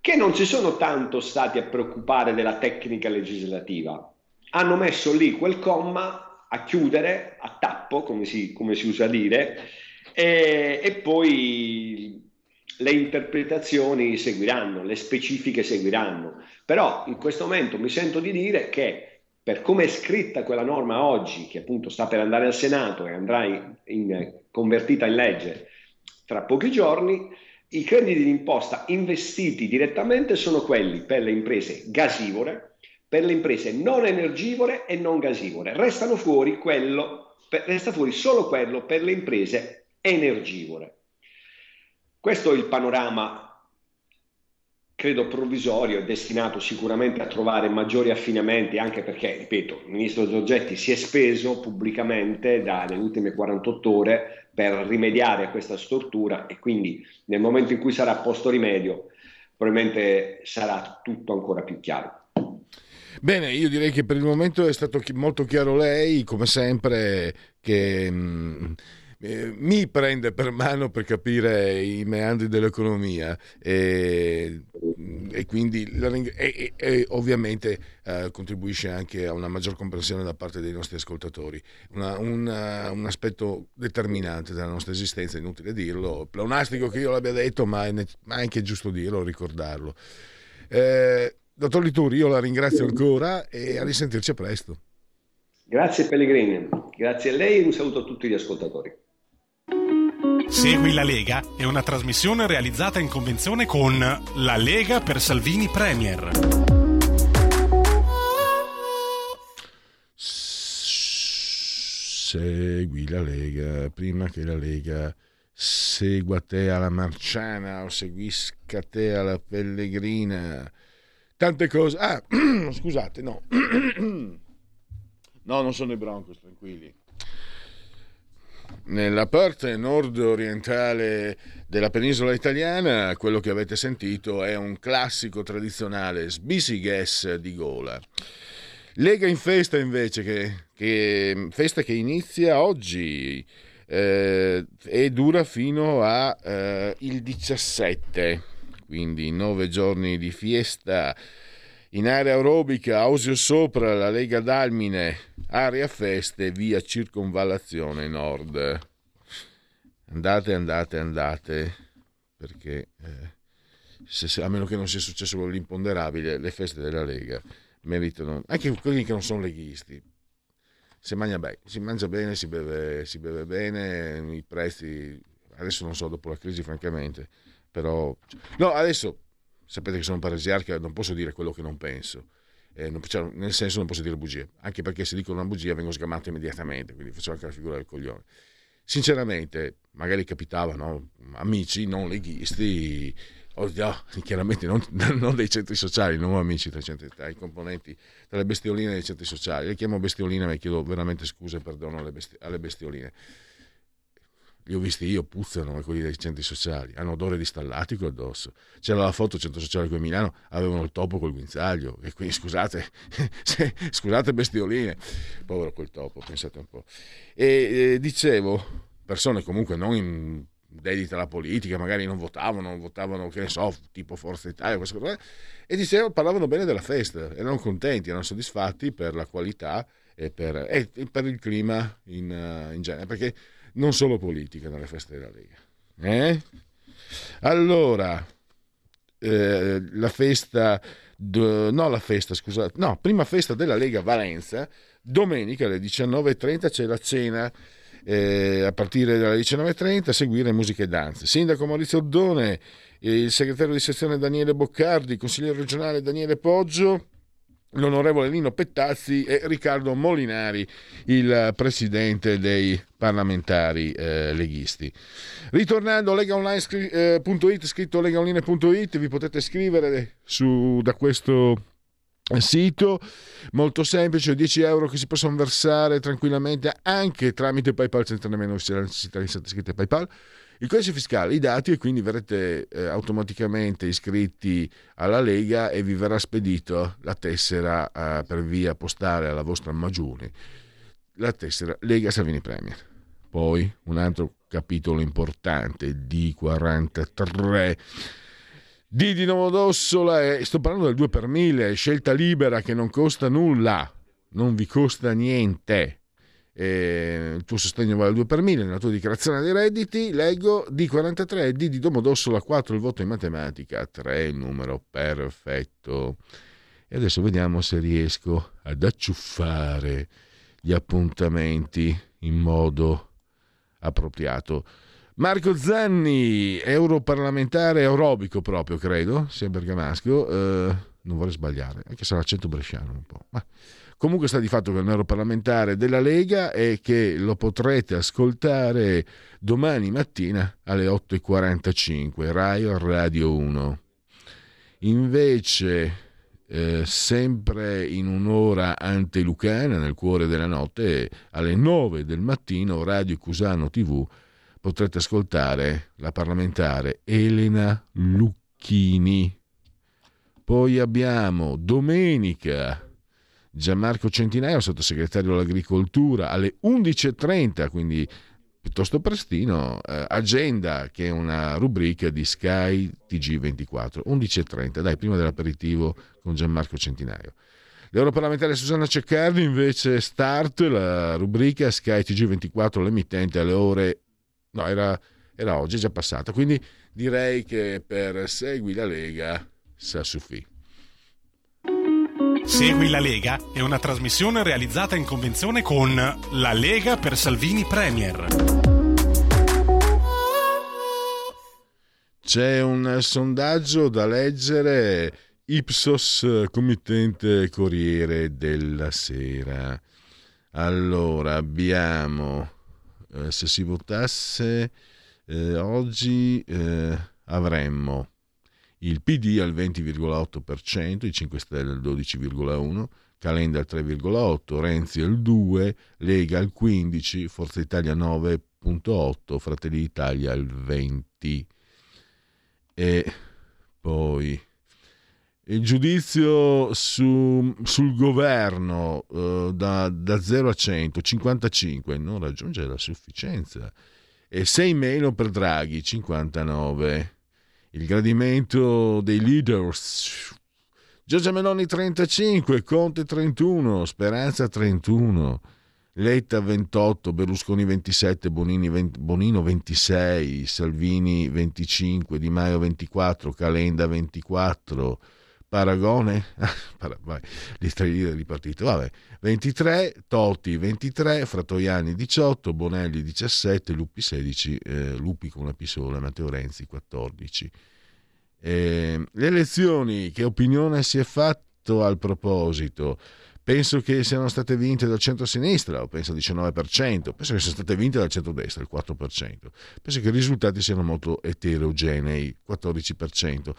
che non si sono tanto stati a preoccupare della tecnica legislativa. Hanno messo lì quel comma a chiudere, a tappo, come si, come si usa dire, e, e poi le interpretazioni seguiranno, le specifiche seguiranno. Però in questo momento mi sento di dire che per come è scritta quella norma oggi, che appunto sta per andare al Senato e andrà in, in, convertita in legge tra pochi giorni, i crediti d'imposta investiti direttamente sono quelli per le imprese gasivore, per le imprese non energivore e non gasivore. Restano fuori quello, per, resta fuori solo quello per le imprese energivore. Questo è il panorama, credo provvisorio, è destinato sicuramente a trovare maggiori affinamenti, anche perché, ripeto, il ministro Giorgetti si è speso pubblicamente dalle ultime quarantotto ore per rimediare a questa stortura e quindi nel momento in cui sarà posto rimedio probabilmente sarà tutto ancora più chiaro. Bene, io direi che per il momento è stato molto chiaro lei, come sempre, che mh, mi prende per mano per capire i meandri dell'economia e, e quindi la, e, e ovviamente eh, contribuisce anche a una maggior comprensione da parte dei nostri ascoltatori, una, una, un aspetto determinante della nostra esistenza, inutile dirlo, pleonastico che io l'abbia detto, ma è, ma è anche giusto dirlo, ricordarlo. eh, Dottor Liturri, io la ringrazio ancora e a risentirci presto. Grazie Pellegrini, grazie a lei e un saluto a tutti gli ascoltatori. Segui la Lega è una trasmissione realizzata in convenzione con La Lega per Salvini Premier. Segui la Lega prima che la Lega segua te alla Marciana o seguisca te alla Pellegrina. Tante cose. Ah, scusate, no. No, non sono i Broncos, tranquilli. Nella parte nord-orientale della penisola italiana, quello che avete sentito è un classico tradizionale sbisighes di gola. Lega in festa invece, che, che festa che inizia oggi eh, e dura fino a eh, il diciassette, quindi nove giorni di fiesta. in area aerobica, Ausio Sopra, la Lega Dalmine, area feste, via Circonvallazione Nord. Andate, andate, andate, perché eh, se, se, a meno che non sia successo l'imponderabile, le feste della Lega meritano, anche quelli che non sono leghisti. Si mangia bene, si mangia bene, si beve, si beve bene, i prezzi, adesso non so, dopo la crisi francamente, però... No, adesso sapete che sono un paresiarca, non posso dire quello che non penso, eh, non, cioè, nel senso non posso dire bugie, anche perché se dico una bugia vengo sgamato immediatamente, quindi faccio anche la figura del coglione. Sinceramente, magari capitavano amici non leghisti, ovvio, chiaramente non, non dei centri sociali, non ho amici tra, centri, tra i componenti, tra le bestioline dei centri sociali. Le chiamo bestioline, ma chiedo veramente scusa e perdono alle, besti- alle bestioline. Li ho visti io, puzzano quelli dei centri sociali, hanno odore di stallatico addosso. C'era la foto centro sociale qui a Milano, avevano il topo col guinzaglio, e quindi scusate, scusate bestioline, povero quel topo, pensate un po'. E eh, dicevo, persone comunque non in dedite alla politica, magari non votavano, non votavano, che ne so, tipo Forza Italia, queste cose, e dicevano, parlavano bene della festa, erano contenti, erano soddisfatti per la qualità e per, e per il clima in, in genere, perché non solo politica nelle feste della Lega. Eh? Allora, eh, la festa, d- no la festa, scusate, no, prima festa della Lega Valenza, domenica alle diciannove e trenta c'è la cena, eh, a partire dalle diciannove e trenta, seguire musica e danze. Sindaco Maurizio Ordone, il segretario di sezione Daniele Boccardi, consigliere regionale Daniele Poggio, l'onorevole Lino Pettazzi e Riccardo Molinari, il presidente dei parlamentari eh, leghisti. Ritornando a legaonline punto it, scritto legaonline punto it, vi potete scrivere su, da questo sito, molto semplice, dieci euro che si possono versare tranquillamente anche tramite PayPal, senza nemmeno usare la necessità di essere iscritti a PayPal. Il codice fiscale, i dati, e quindi verrete eh, automaticamente iscritti alla Lega e vi verrà spedito la tessera eh, per via postale alla vostra Magione, la tessera Lega Salvini Premier. Poi un altro capitolo importante, D quarantatré D di Novodossola, e sto parlando del due per mille, scelta libera che non costa nulla, non vi costa niente. E il tuo sostegno vale due per mille nella tua dichiarazione dei redditi. Leggo D quarantatré, D di Domodossola, quattro il voto in matematica, tre il numero perfetto. E adesso vediamo se riesco ad acciuffare gli appuntamenti in modo appropriato. Marco Zanni, europarlamentare aerobico proprio, credo sia bergamasco, eh, non vorrei sbagliare, anche se l'accento bresciano un po', ma comunque sta di fatto che è un europarlamentare della Lega e che lo potrete ascoltare domani mattina alle otto e quarantacinque, Rai Radio uno. Invece, eh, sempre in un'ora antelucana, nel cuore della notte, alle nove del mattino, Radio Cusano tivù, potrete ascoltare la parlamentare Elena Lucchini. Poi abbiamo domenica Gianmarco Centinaio, sottosegretario all'agricoltura, alle undici e trenta, quindi piuttosto prestino, eh, agenda, che è una rubrica di Sky T G ventiquattro, undici e trenta, dai, prima dell'aperitivo con Gianmarco Centinaio. L'europarlamentare Susanna Ceccardi invece, start, la rubrica Sky T G ventiquattro, l'emittente, alle ore, no, era, era oggi, è già passata, quindi direi che per Segui la Lega sa suffì. Segui la Lega è una trasmissione realizzata in convenzione con La Lega per Salvini Premier. C'è un sondaggio da leggere, Ipsos, committente Corriere della Sera. Allora abbiamo, eh, se si votasse eh, oggi eh, avremmo il P D al venti virgola otto per cento, i cinque Stelle al dodici virgola uno per cento, Calenda al tre virgola otto per cento, Renzi al due per cento, Lega al quindici per cento, Forza Italia nove virgola otto per cento, Fratelli d'Italia al venti per cento. E poi il giudizio su, sul governo eh, da, da zero a cento, cinquantacinque, non raggiunge la sufficienza, e sei meno per Draghi, cinquantanove. Il gradimento dei leaders Giorgia Meloni trentacinque, Conte trentuno, Speranza trentuno, Letta ventotto, Berlusconi ventisette, Bonini venti, Bonino ventisei, Salvini venticinque, Di Maio ventiquattro, Calenda ventiquattro, Paragone para, vai, gli tre leader di partito, vabbè, ventitré, Totti ventitré, Fratoiani diciotto, Bonelli diciassette, Lupi sedici, eh, Lupi con la P sola, Matteo Renzi quattordici. Eh, le elezioni, che opinione si è fatto al proposito? Penso che siano state vinte dal centro-sinistra, o penso al diciannove per cento, penso che siano state vinte dal centro-destra, il quattro per cento. Penso che i risultati siano molto eterogenei, quattordici per cento.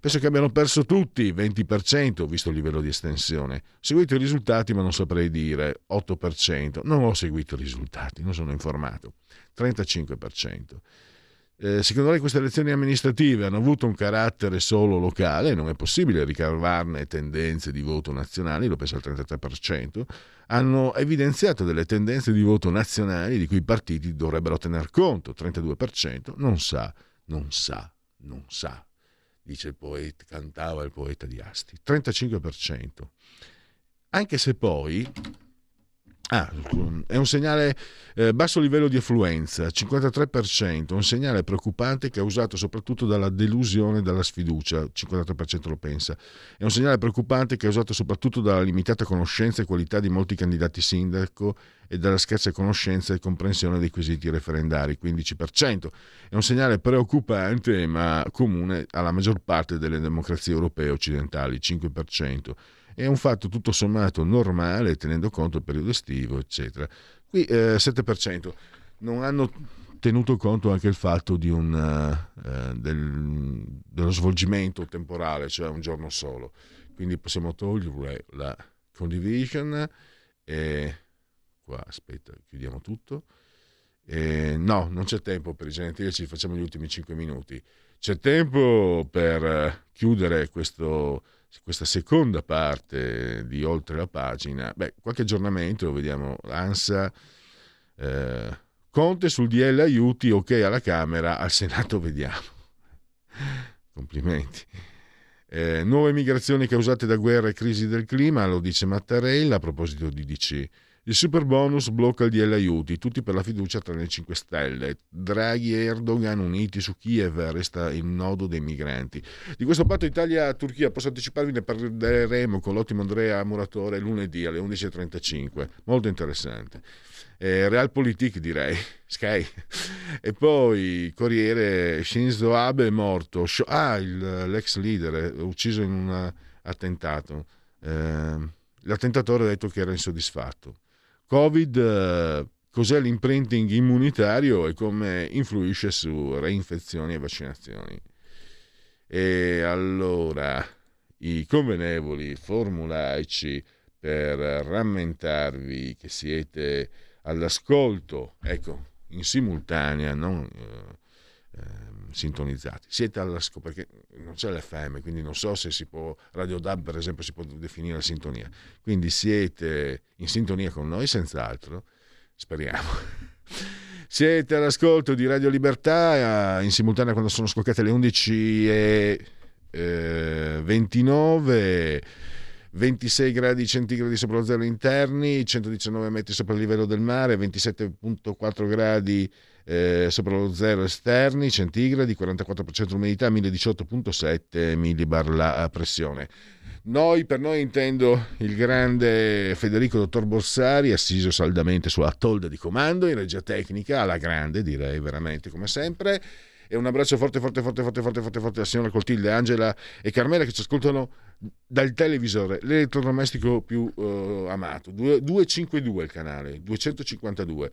Penso che abbiano perso tutti, venti per cento, visto il livello di estensione. Ho seguito i risultati, ma non saprei dire, otto per cento. Non ho seguito i risultati, non sono informato, trentacinque per cento. Eh, secondo lei queste elezioni amministrative hanno avuto un carattere solo locale? Non è possibile ricavarne tendenze di voto nazionali, lo pensa il trentatré per cento. Hanno evidenziato delle tendenze di voto nazionali di cui i partiti dovrebbero tener conto, trentadue per cento. Non sa, non sa, non sa, dice il poeta, cantava il poeta di Asti, trentacinque per cento. Anche se poi... Ah, è un segnale eh, basso livello di affluenza, cinquantatré per cento, un segnale preoccupante causato soprattutto dalla delusione e dalla sfiducia, cinquantatré per cento lo pensa. È un segnale preoccupante causato soprattutto dalla limitata conoscenza e qualità di molti candidati sindaco e dalla scarsa conoscenza e comprensione dei quesiti referendari, quindici per cento. È un segnale preoccupante ma comune alla maggior parte delle democrazie europee occidentali, cinque per cento. È un fatto tutto sommato normale tenendo conto del periodo estivo, eccetera. Qui eh, sette per cento non hanno tenuto conto anche il fatto di un, eh, del, dello svolgimento temporale, cioè un giorno solo. Quindi possiamo togliere la condivision e qua aspetta, chiudiamo tutto. Eh, no, non c'è tempo per i gentili, ci facciamo gli ultimi cinque minuti. C'è tempo per chiudere questo questa seconda parte di Oltre la Pagina. Beh, qualche aggiornamento, vediamo l'Ansa. Eh, Conte sul D L aiuti, ok alla Camera, al Senato vediamo. Complimenti. Eh, nuove migrazioni causate da guerra e crisi del clima, lo dice Mattarella a proposito di D C. Il super bonus blocca il D L aiuti, tutti per la fiducia tra le cinque Stelle. Draghi e Erdogan uniti su Kiev, resta il nodo dei migranti. Di questo patto Italia-Turchia posso anticiparvi, ne parleremo con l'ottimo Andrea Muratore lunedì alle undici e trentacinque, molto interessante. Eh, Realpolitik direi, Sky. E poi Corriere, Shinzo Abe è morto, ah il, l'ex leader è ucciso in un attentato. Eh, l'attentatore ha detto che era insoddisfatto. Covid, cos'è l'imprinting immunitario e come influisce su reinfezioni e vaccinazioni. E allora i convenevoli formulaici per rammentarvi che siete all'ascolto, ecco, in simultanea, non eh, eh, sintonizzati. Siete all'ascolto perché non c'è l'F M, quindi non so se si può, Radio D A B per esempio si può definire la sintonia, quindi siete in sintonia con noi senz'altro, speriamo. Siete all'ascolto di Radio Libertà in simultanea quando sono scoccate le undici e ventinove, ventisei gradi centigradi sopra lo zero interni, centodiciannove metri sopra il livello del mare, ventisette virgola quattro gradi Eh, sopra lo zero esterni centigradi, quarantaquattro per cento umidità, mille diciotto virgola sette millibar la pressione. Noi, per noi intendo il grande Federico dottor Borsari, assiso saldamente sulla tolda di comando, in regia tecnica alla grande, direi veramente come sempre. E un abbraccio forte forte forte forte forte forte forte alla signora Coltilde, Angela e Carmela che ci ascoltano dal televisore, l'elettrodomestico più eh, amato, duecentocinquantadue il canale, duecentocinquantadue.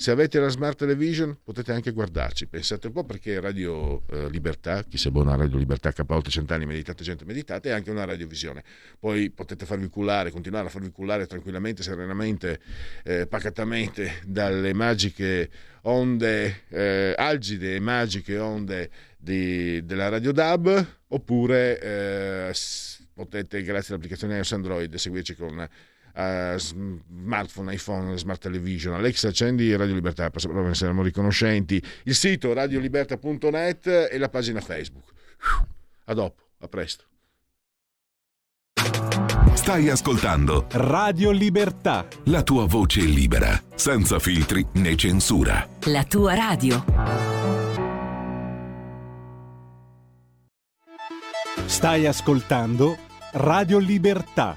Se avete la Smart Television potete anche guardarci, pensate un po', perché Radio eh, Libertà, chi si abbona a Radio Libertà K ottocento anni, meditate gente, meditate, è anche una radiovisione. Poi potete farvi cullare, continuare a farvi cullare tranquillamente, serenamente, eh, pacatamente dalle magiche onde, eh, algide e magiche onde di, della Radio D A B, oppure eh, potete, grazie all'applicazione iOS Android, seguirci con... Uh, smartphone, iPhone, Smart Television. Alexa, accendi Radio Libertà, per siamo riconoscenti. Il sito radio libertà punto net e la pagina Facebook. A dopo, a presto. Stai ascoltando Radio Libertà, la tua voce libera, senza filtri né censura. La tua radio. Stai ascoltando Radio Libertà,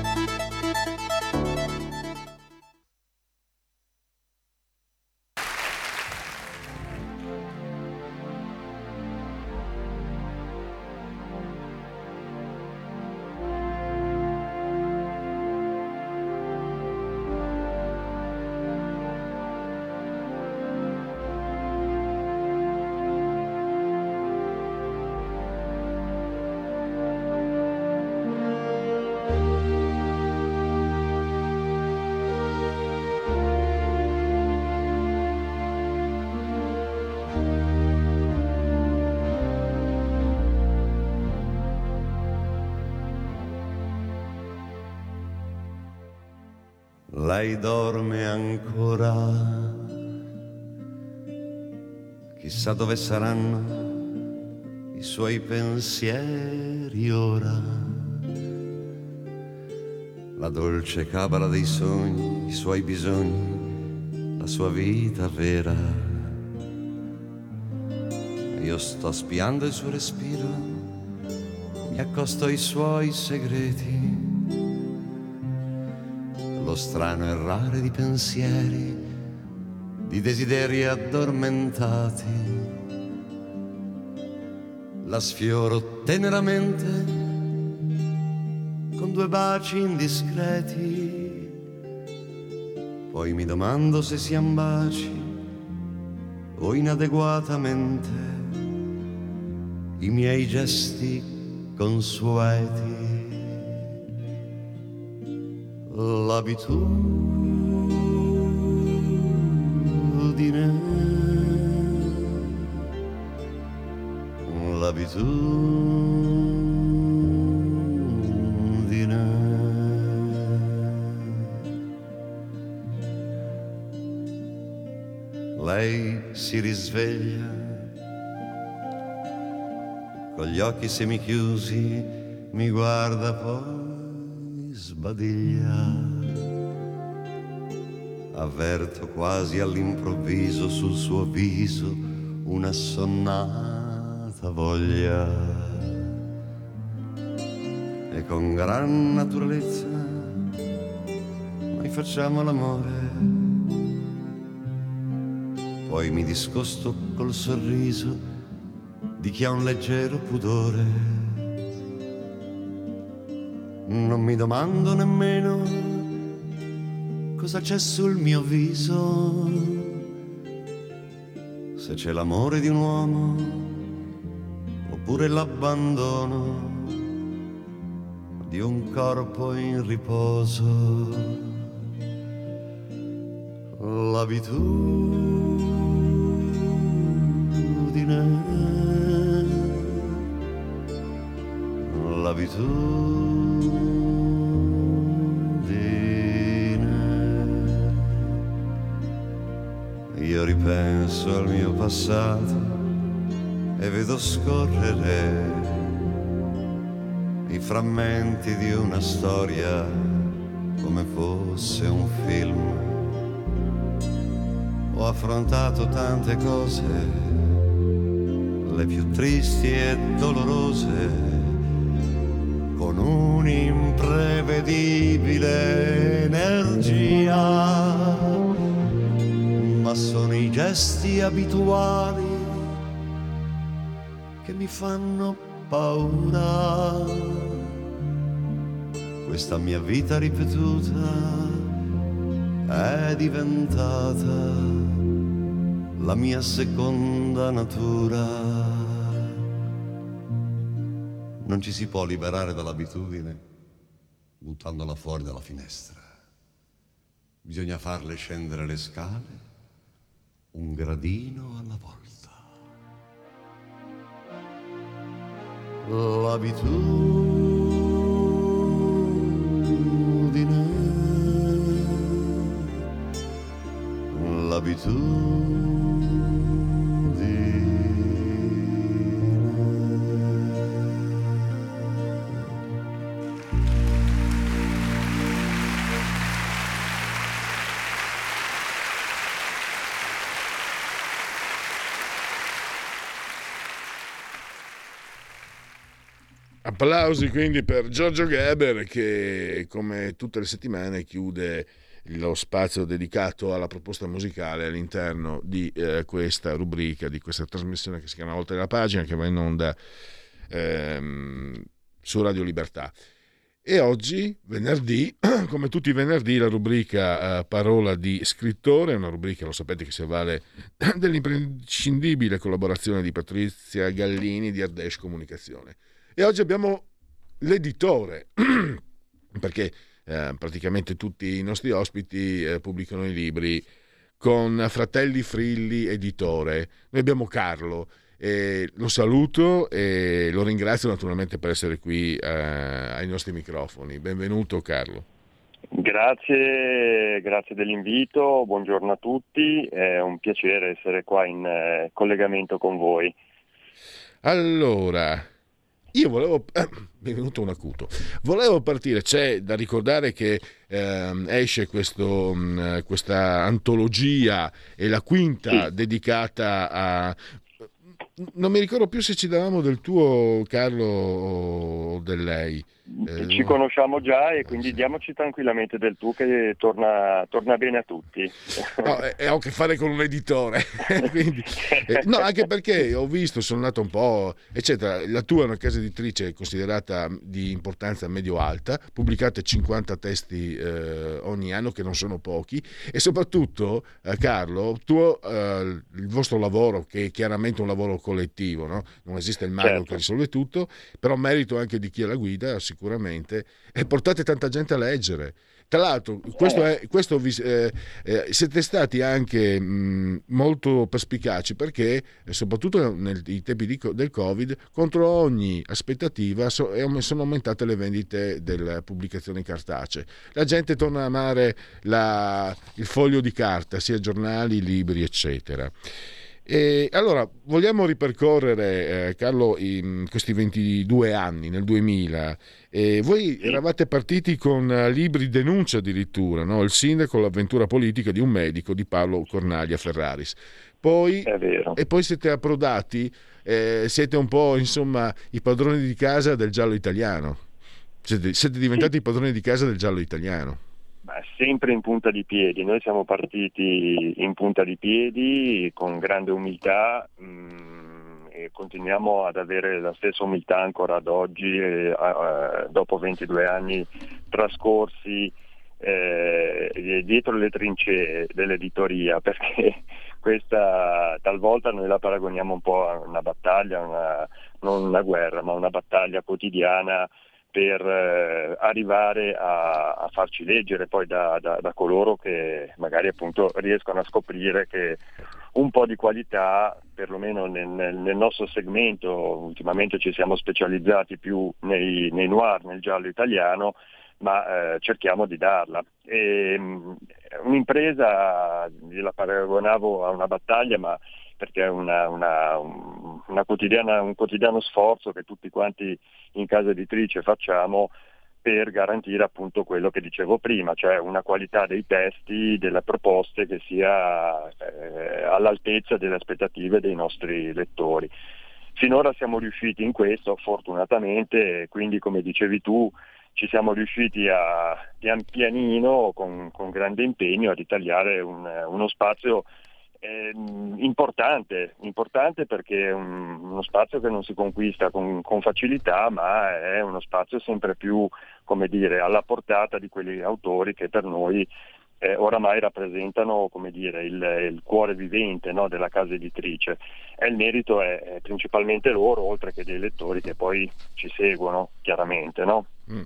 Lei dorme ancora, chissà dove saranno i suoi pensieri ora. La dolce cabala dei sogni, i suoi bisogni, la sua vita vera. Io sto spiando il suo respiro, mi accosto ai suoi segreti. Lo strano errare di pensieri, di desideri addormentati. La sfioro teneramente con due baci indiscreti. Poi mi domando se siano baci o inadeguatamente i miei gesti consueti. L'abitudine, l'abitudine. Lei si risveglia con gli occhi semichiusi, mi guarda poi sbadiglia. Avverto quasi all'improvviso sul suo viso una assonnata voglia, e con gran naturalezza noi facciamo l'amore. Poi mi discosto col sorriso di chi ha un leggero pudore. Non mi domando nemmeno cosa c'è sul mio viso, se c'è l'amore di un uomo oppure l'abbandono di un corpo in riposo. L'abitudine, l'abitudine. Io ripenso al mio passato e vedo scorrere i frammenti di una storia come fosse un film. Ho affrontato tante cose, le più tristi e dolorose, con un'imprevedibile energia. Ma sono i gesti abituali che mi fanno paura. Questa mia vita ripetuta è diventata la mia seconda natura. Non ci si può liberare dall'abitudine buttandola fuori dalla finestra. Bisogna farle scendere le scale un gradino alla volta. L'abitudine, l'abitudine. Applausi quindi per Giorgio Geber, che come tutte le settimane chiude lo spazio dedicato alla proposta musicale all'interno di eh, questa rubrica, di questa trasmissione che si chiama Oltre la Pagina, che va in onda ehm, su Radio Libertà. E oggi, venerdì, come tutti i venerdì, la rubrica eh, Parola di Scrittore, una rubrica, lo sapete, che si avvale dell'imprescindibile collaborazione di Patrizia Gallini di Ardèche Comunicazione. E oggi abbiamo l'editore, perché eh, praticamente tutti i nostri ospiti eh, pubblicano i libri con Fratelli Frilli Editore. Noi abbiamo Carlo, e lo saluto e lo ringrazio naturalmente per essere qui eh, ai nostri microfoni. Benvenuto Carlo. Grazie, grazie dell'invito, buongiorno a tutti, è un piacere essere qua in eh, collegamento con voi. Allora... Io volevo, eh, mi è venuto un acuto, volevo partire, c'è da ricordare che eh, esce questo, mh, questa antologia, è la quinta sì. dedicata a, non mi ricordo più se ci davamo del tuo Carlo o del lei. Eh, ci conosciamo già e quindi sì. diamoci tranquillamente del tu che torna, torna bene a tutti. No, eh, ho a che fare con un editore quindi, eh, no, anche perché ho visto, sono andato un po' eccetera, la tua è una casa editrice considerata di importanza medio-alta, pubblicate cinquanta testi eh, ogni anno, che non sono pochi, e soprattutto eh, Carlo, tuo, eh, il vostro lavoro, che è chiaramente un lavoro collettivo, no? Non esiste il Mario certo. che risolve tutto, però merito anche di chi è la guida sicuramente, e portate tanta gente a leggere. Tra l'altro questo è, questo vi, eh, eh, siete stati anche mh, molto perspicaci, perché soprattutto nei tempi di, del Covid, contro ogni aspettativa so, sono aumentate le vendite delle pubblicazioni cartacee. La gente torna a amare la, il foglio di carta, sia giornali, libri eccetera. E allora vogliamo ripercorrere eh, Carlo in questi ventidue anni, nel duemila, e voi eravate partiti con libri denuncia addirittura, no? Il sindaco, l'avventura politica di un medico di Paolo Cornaglia Ferraris, poi, è vero. E poi siete approdati, eh, siete un po' insomma i padroni di casa del giallo italiano, siete, siete diventati sì. i padroni di casa del giallo italiano. Ma sempre in punta di piedi, noi siamo partiti in punta di piedi con grande umiltà mh, e continuiamo ad avere la stessa umiltà ancora ad oggi, eh, eh, dopo ventidue anni trascorsi eh, dietro le trincee dell'editoria, perché questa talvolta noi la paragoniamo un po' a una battaglia, una, non una guerra, ma una battaglia quotidiana per eh, arrivare a, a farci leggere poi da, da, da coloro che magari appunto riescono a scoprire che un po' di qualità, perlomeno nel, nel nostro segmento, ultimamente ci siamo specializzati più nei, nei noir, nel giallo italiano, ma eh, cerchiamo di darla. E, mh, un'impresa, la paragonavo a una battaglia, ma perché è una, una, una quotidiana, un quotidiano sforzo che tutti quanti in casa editrice facciamo per garantire appunto quello che dicevo prima, cioè una qualità dei testi, delle proposte che sia eh, all'altezza delle aspettative dei nostri lettori. Finora siamo riusciti in questo, fortunatamente, quindi come dicevi tu, ci siamo riusciti a pian pianino, con, con grande impegno, a ritagliare un, uno spazio È importante, importante perché è un, uno spazio che non si conquista con, con facilità, ma è uno spazio sempre più, come dire, alla portata di quegli autori che per noi eh, oramai rappresentano, come dire, il, il cuore vivente, no, della casa editrice, e il merito è, è principalmente loro, oltre che dei lettori che poi ci seguono chiaramente, no? Mm.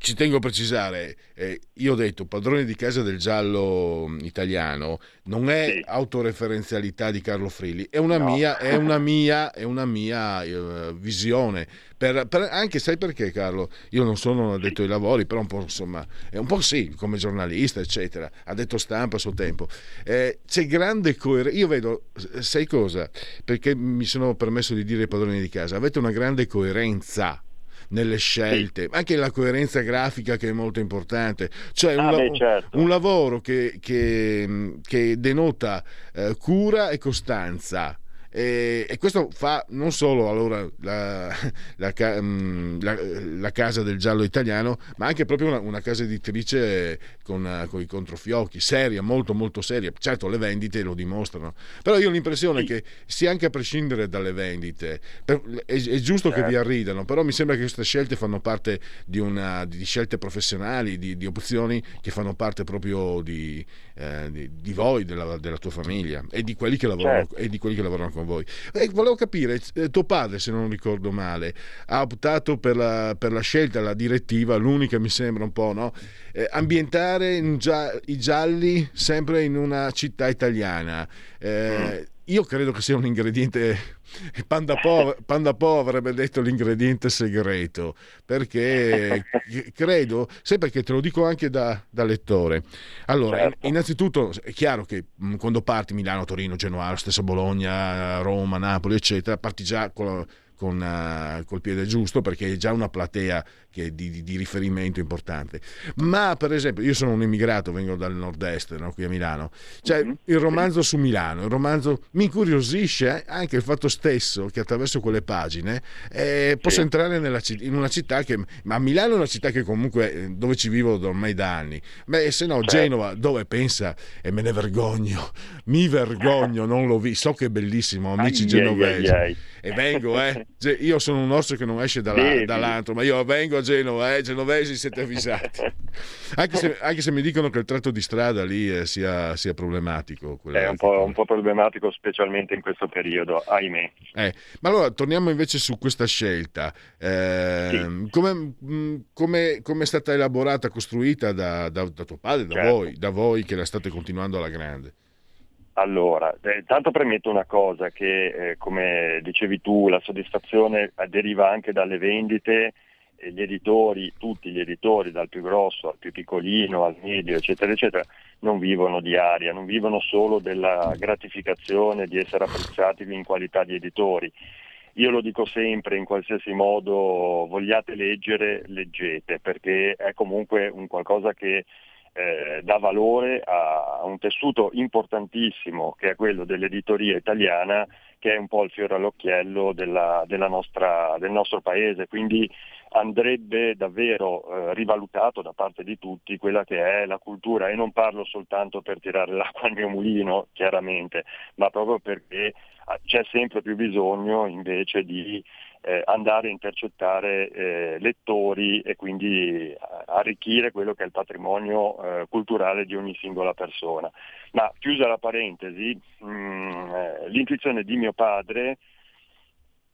Ci tengo a precisare, eh, io ho detto padrone di casa del giallo italiano, non è sì. autoreferenzialità di Carlo Frilli, è una no. mia, è una mia, è una mia eh, visione. Per, per, anche sai perché Carlo? Io non sono un addetto ai lavori, però un po' insomma, è un po' sì, come giornalista, eccetera, addetto stampa a suo tempo. Eh, c'è grande coerenza. Io vedo, sai cosa? Perché mi sono permesso di dire padroni di casa, avete una grande coerenza nelle scelte, sì. anche la coerenza grafica che è molto importante, cioè ah, un, beh, certo. un lavoro che, che, che denota eh, cura e costanza, E, e questo fa non solo allora la, la, la, la casa del giallo italiano, ma anche proprio una, una casa editrice con, con i controfiocchi, seria, molto molto seria. Certo, le vendite lo dimostrano, però io ho l'impressione sì. che sia anche a prescindere dalle vendite per, è, è giusto certo. che vi arridano, però mi sembra che queste scelte fanno parte di, una, di scelte professionali, di, di opzioni che fanno parte proprio di, eh, di, di voi, della, della tua famiglia e di quelli che lavorano, certo. e di quelli che lavorano con voi. E volevo capire, tuo padre, se non ricordo male, ha optato per la, per la scelta, la direttiva, l'unica mi sembra un po', no? Eh, ambientare in gia- i gialli sempre in una città italiana. Eh, mm. Io credo che sia un ingrediente, Panda Po, Panda Po avrebbe detto l'ingrediente segreto, perché credo, sai perché, te lo dico anche da, da lettore. Allora, certo. innanzitutto è chiaro che mh, quando parti Milano, Torino, Genoa, stessa Bologna, Roma, Napoli, eccetera, parti già con la, Con, uh, col piede giusto, perché è già una platea che di, di, di riferimento importante. Ma per esempio, io sono un immigrato, vengo dal nord-est, no? Qui a Milano, cioè mm-hmm. il romanzo su Milano, il romanzo mi incuriosisce anche il fatto stesso che attraverso quelle pagine eh, posso sì. entrare nella, in una città che, ma Milano è una città che comunque dove ci vivo ormai da anni, beh se no Genova dove pensa e me ne vergogno, mi vergogno, non lo vi, so che è bellissimo, amici ai, genovesi ai, ai. E vengo eh io sono un orso che non esce dalla, dall'antro, ma io vengo a Genova, eh, genovesi siete avvisati, anche se, anche se mi dicono che il tratto di strada lì eh, sia, sia problematico, è un po', un po' problematico specialmente in questo periodo, ahimè eh, ma allora torniamo invece su questa scelta eh, sì. come, come, come è stata elaborata, costruita da, da, da tuo padre, da certo. voi, da voi che la state continuando alla grande. Allora, eh, tanto premetto una cosa, che eh, come dicevi tu, la soddisfazione deriva anche dalle vendite, eh, gli editori, tutti gli editori, dal più grosso al più piccolino, al medio, eccetera, eccetera, non vivono di aria, non vivono solo della gratificazione di essere apprezzati in qualità di editori. Io lo dico sempre, in qualsiasi modo vogliate leggere, leggete, perché è comunque un qualcosa che Eh, dà valore a un tessuto importantissimo che è quello dell'editoria italiana, che è un po' il fiore all'occhiello della, della nostra, del nostro paese, quindi andrebbe davvero eh, rivalutato da parte di tutti quella che è la cultura, e non parlo soltanto per tirare l'acqua al mio mulino chiaramente, ma proprio perché c'è sempre più bisogno invece di eh, andare a intercettare eh, lettori e quindi arricchire quello che è il patrimonio eh, culturale di ogni singola persona. Ma chiusa la parentesi, mh, l'intuizione di mio padre,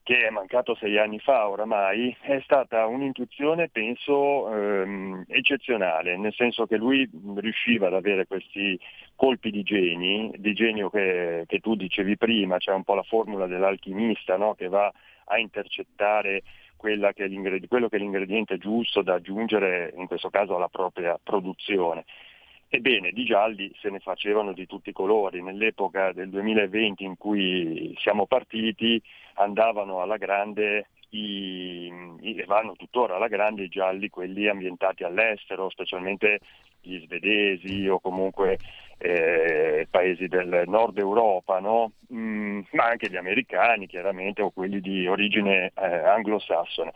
che è mancato sei anni fa oramai, è stata un'intuizione penso ehm, eccezionale, nel senso che lui riusciva ad avere questi colpi di genio, di genio che, che tu dicevi prima, c'è cioè un po' la formula dell'alchimista, no? Che va a intercettare quella che è quello che è l'ingrediente giusto da aggiungere, in questo caso alla propria produzione. Ebbene, di gialli se ne facevano di tutti i colori, nell'epoca del duemilaventi in cui siamo partiti andavano alla grande i, i, e vanno tuttora alla grande i gialli, quelli ambientati all'estero, specialmente gli svedesi o comunque eh, paesi del nord Europa, no? Mm, ma anche gli americani chiaramente, o quelli di origine eh, anglosassone.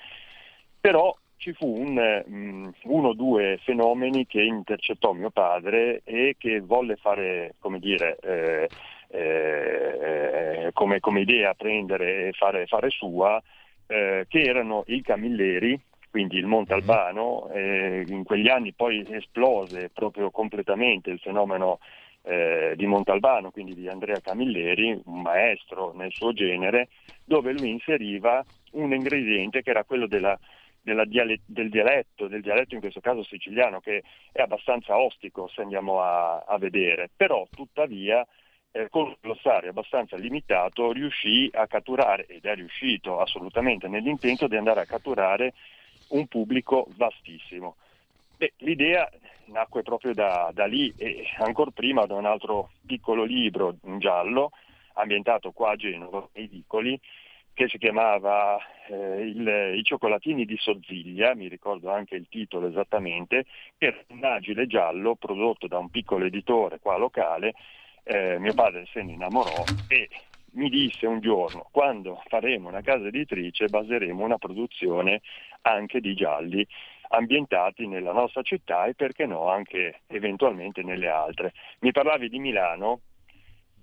Però ci fu un, uno o due fenomeni che intercettò mio padre e che volle fare, come dire, eh, eh, come, come idea prendere e fare, fare sua, eh, che erano il Camilleri, quindi il Montalbano. Eh, in quegli anni poi esplose proprio completamente il fenomeno eh, di Montalbano, quindi di Andrea Camilleri, un maestro nel suo genere, dove lui inseriva un ingrediente che era quello della Della dialet- del dialetto, del dialetto in questo caso siciliano, che è abbastanza ostico se andiamo a, a vedere, però tuttavia eh, con un glossario abbastanza limitato riuscì a catturare, ed è riuscito assolutamente nell'intento di andare a catturare un pubblico vastissimo. Beh, l'idea nacque proprio da, da lì e ancor prima da un altro piccolo libro in giallo ambientato qua a Genova, nei vicoli, che si chiamava eh, il, I cioccolatini di Sozziglia, mi ricordo anche il titolo esattamente, che era un agile giallo prodotto da un piccolo editore qua locale, eh, mio padre se ne innamorò e mi disse un giorno: quando faremo una casa editrice baseremo una produzione anche di gialli ambientati nella nostra città e perché no anche eventualmente nelle altre. Mi parlavi di Milano,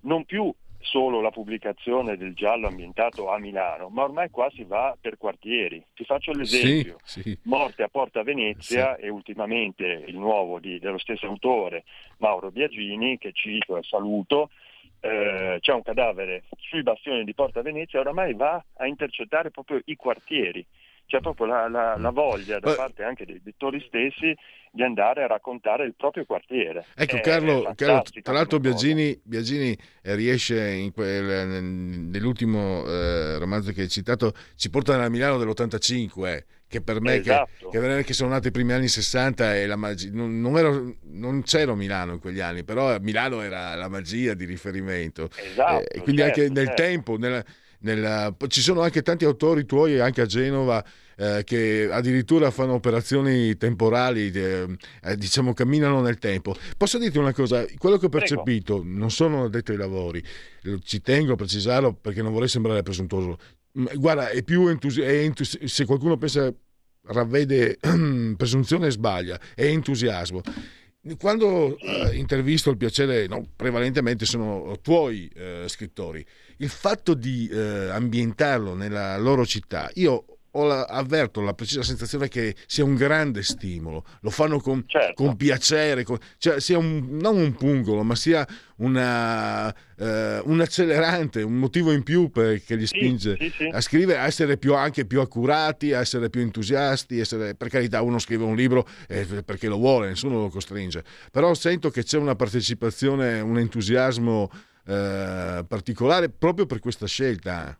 non più solo la pubblicazione del giallo ambientato a Milano, ma ormai qua si va per quartieri. Ti faccio l'esempio: sì, sì. Morte a Porta Venezia, sì. E ultimamente il nuovo di, dello stesso autore Mauro Biagini, che cito e saluto, eh, c'è un cadavere sui bastioni di Porta Venezia, oramai va a intercettare proprio i quartieri. C'è proprio la, la, la voglia da parte anche dei lettori stessi di andare a raccontare il proprio quartiere. Ecco, Carlo, Carlo tra l'altro Biagini, Biagini riesce in quel, nell'ultimo eh, romanzo che hai citato, ci porta nella Milano dell'ottantacinque, eh, che per me esatto. che, che, che sono nati i primi anni sessanta e la magia, non, non, ero, non c'ero Milano in quegli anni, però Milano era la magia di riferimento. Esatto, eh, quindi certo, anche nel certo. tempo, nella... Nella... ci sono anche tanti autori tuoi anche a Genova eh, che addirittura fanno operazioni temporali eh, diciamo camminano nel tempo. Posso dirti una cosa, quello che ho percepito, Prego. Non sono addetto ai lavori, ci tengo a precisarlo perché non vorrei sembrare presuntuoso, guarda è più entusi... è entus... se qualcuno pensa ravvede presunzione sbaglia, è entusiasmo. Quando eh, intervisto il piacere, no, prevalentemente sono tuoi eh, scrittori, il fatto di eh, ambientarlo nella loro città, io ho la, avverto la precisa sensazione che sia un grande stimolo, lo fanno con, certo. con piacere, con, cioè sia un, non un pungolo, ma sia una, eh, un accelerante, un motivo in più per, che li spinge sì, sì, sì. a scrivere, a essere più, anche più accurati, a essere più entusiasti, essere, per carità uno scrive un libro eh, perché lo vuole, nessuno lo costringe, però sento che c'è una partecipazione, un entusiasmo eh, particolare proprio per questa scelta.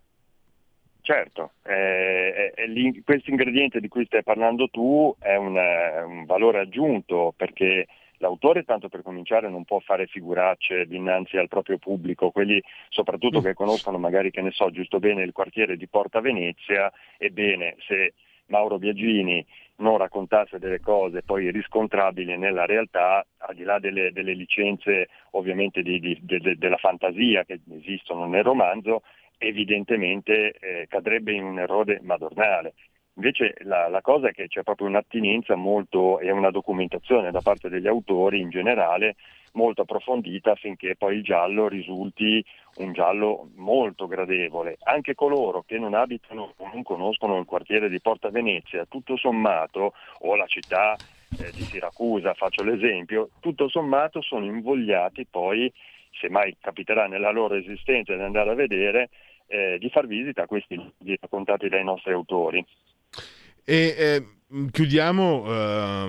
Certo, eh, eh, questo ingrediente di cui stai parlando tu è un, eh, un valore aggiunto, perché l'autore, tanto per cominciare, non può fare figuracce dinanzi al proprio pubblico, quelli soprattutto che conoscono magari, che ne so, giusto bene il quartiere di Porta Venezia. Ebbene, se Mauro Biagini non raccontasse delle cose poi riscontrabili nella realtà, al di là delle, delle licenze ovviamente di, di, de, de, della fantasia che esistono nel romanzo, evidentemente eh, cadrebbe in un errore madornale. Invece la, la cosa è che c'è proprio un'attinenza molto e una documentazione da parte degli autori in generale molto approfondita, affinché poi il giallo risulti un giallo molto gradevole. Anche coloro che non abitano o non conoscono il quartiere di Porta Venezia, tutto sommato, o la città eh, di Siracusa, faccio l'esempio, tutto sommato sono invogliati poi, se mai capiterà nella loro esistenza di andare a vedere, eh, di far visita a questi libri raccontati dai nostri autori. E eh, chiudiamo eh,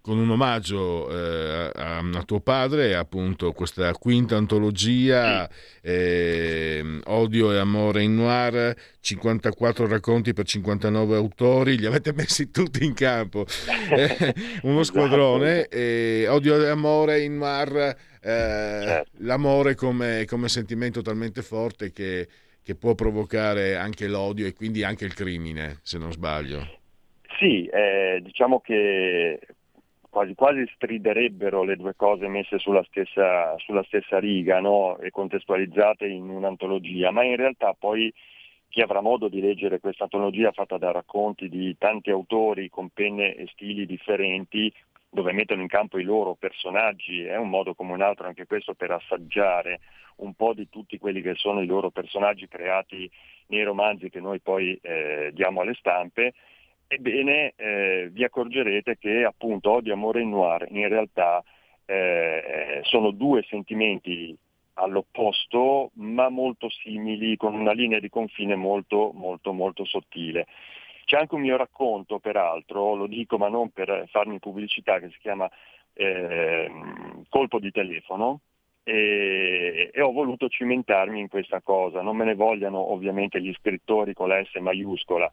con un omaggio eh, a, a tuo padre, appunto questa quinta antologia, sì. eh, Odio e amore in noir, cinquantaquattro racconti per cinquantanove autori, li avete messi tutti in campo, eh, uno squadrone, eh, Odio e amore in noir. Eh, certo. L'amore come, come sentimento talmente forte che, che può provocare anche l'odio e quindi anche il crimine, se non sbaglio. Sì, eh, diciamo che quasi quasi striderebbero le due cose messe sulla stessa, sulla stessa riga, no? E contestualizzate in un'antologia, ma in realtà poi chi avrà modo di leggere questa antologia fatta da racconti di tanti autori con penne e stili differenti, dove mettono in campo i loro personaggi, è un modo come un altro anche questo per assaggiare un po' di tutti quelli che sono i loro personaggi creati nei romanzi che noi poi eh, diamo alle stampe. Ebbene, eh, vi accorgerete che appunto Odio, amore e noir in realtà eh, sono due sentimenti all'opposto ma molto simili, con una linea di confine molto molto molto sottile. C'è anche un mio racconto, peraltro, lo dico ma non per farmi pubblicità, che si chiama eh, Colpo di telefono, e, e ho voluto cimentarmi in questa cosa. Non me ne vogliano ovviamente gli scrittori con la S maiuscola,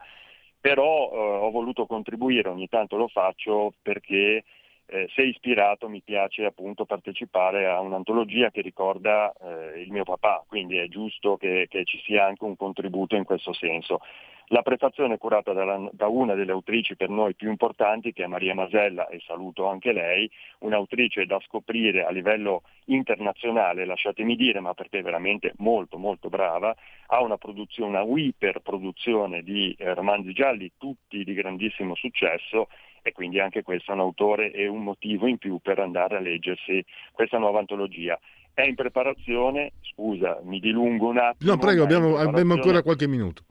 però eh, ho voluto contribuire, ogni tanto lo faccio, perché eh, se ispirato mi piace appunto partecipare a un'antologia che ricorda eh, il mio papà, quindi è giusto che, che ci sia anche un contributo in questo senso. La prefazione è curata dalla, da una delle autrici per noi più importanti, che è Maria Masella, e saluto anche lei, un'autrice da scoprire a livello internazionale, lasciatemi dire, ma perché è veramente molto molto brava, ha una produzione, una iperproduzione di eh, romanzi gialli, tutti di grandissimo successo, e quindi anche questo è un autore e un motivo in più per andare a leggersi questa nuova antologia. È in preparazione, scusa, mi dilungo un attimo. No, prego, abbiamo, abbiamo ancora qualche minuto.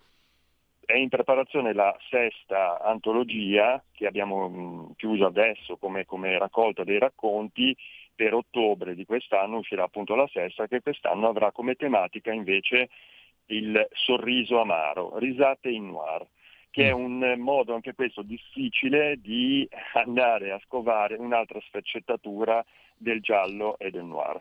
È in preparazione la sesta antologia che abbiamo chiuso adesso come, come raccolta dei racconti. Per ottobre di quest'anno uscirà appunto la sesta, che quest'anno avrà come tematica invece il sorriso amaro, risate in noir, che è un modo anche questo difficile di andare a scovare un'altra sfaccettatura del giallo e del noir.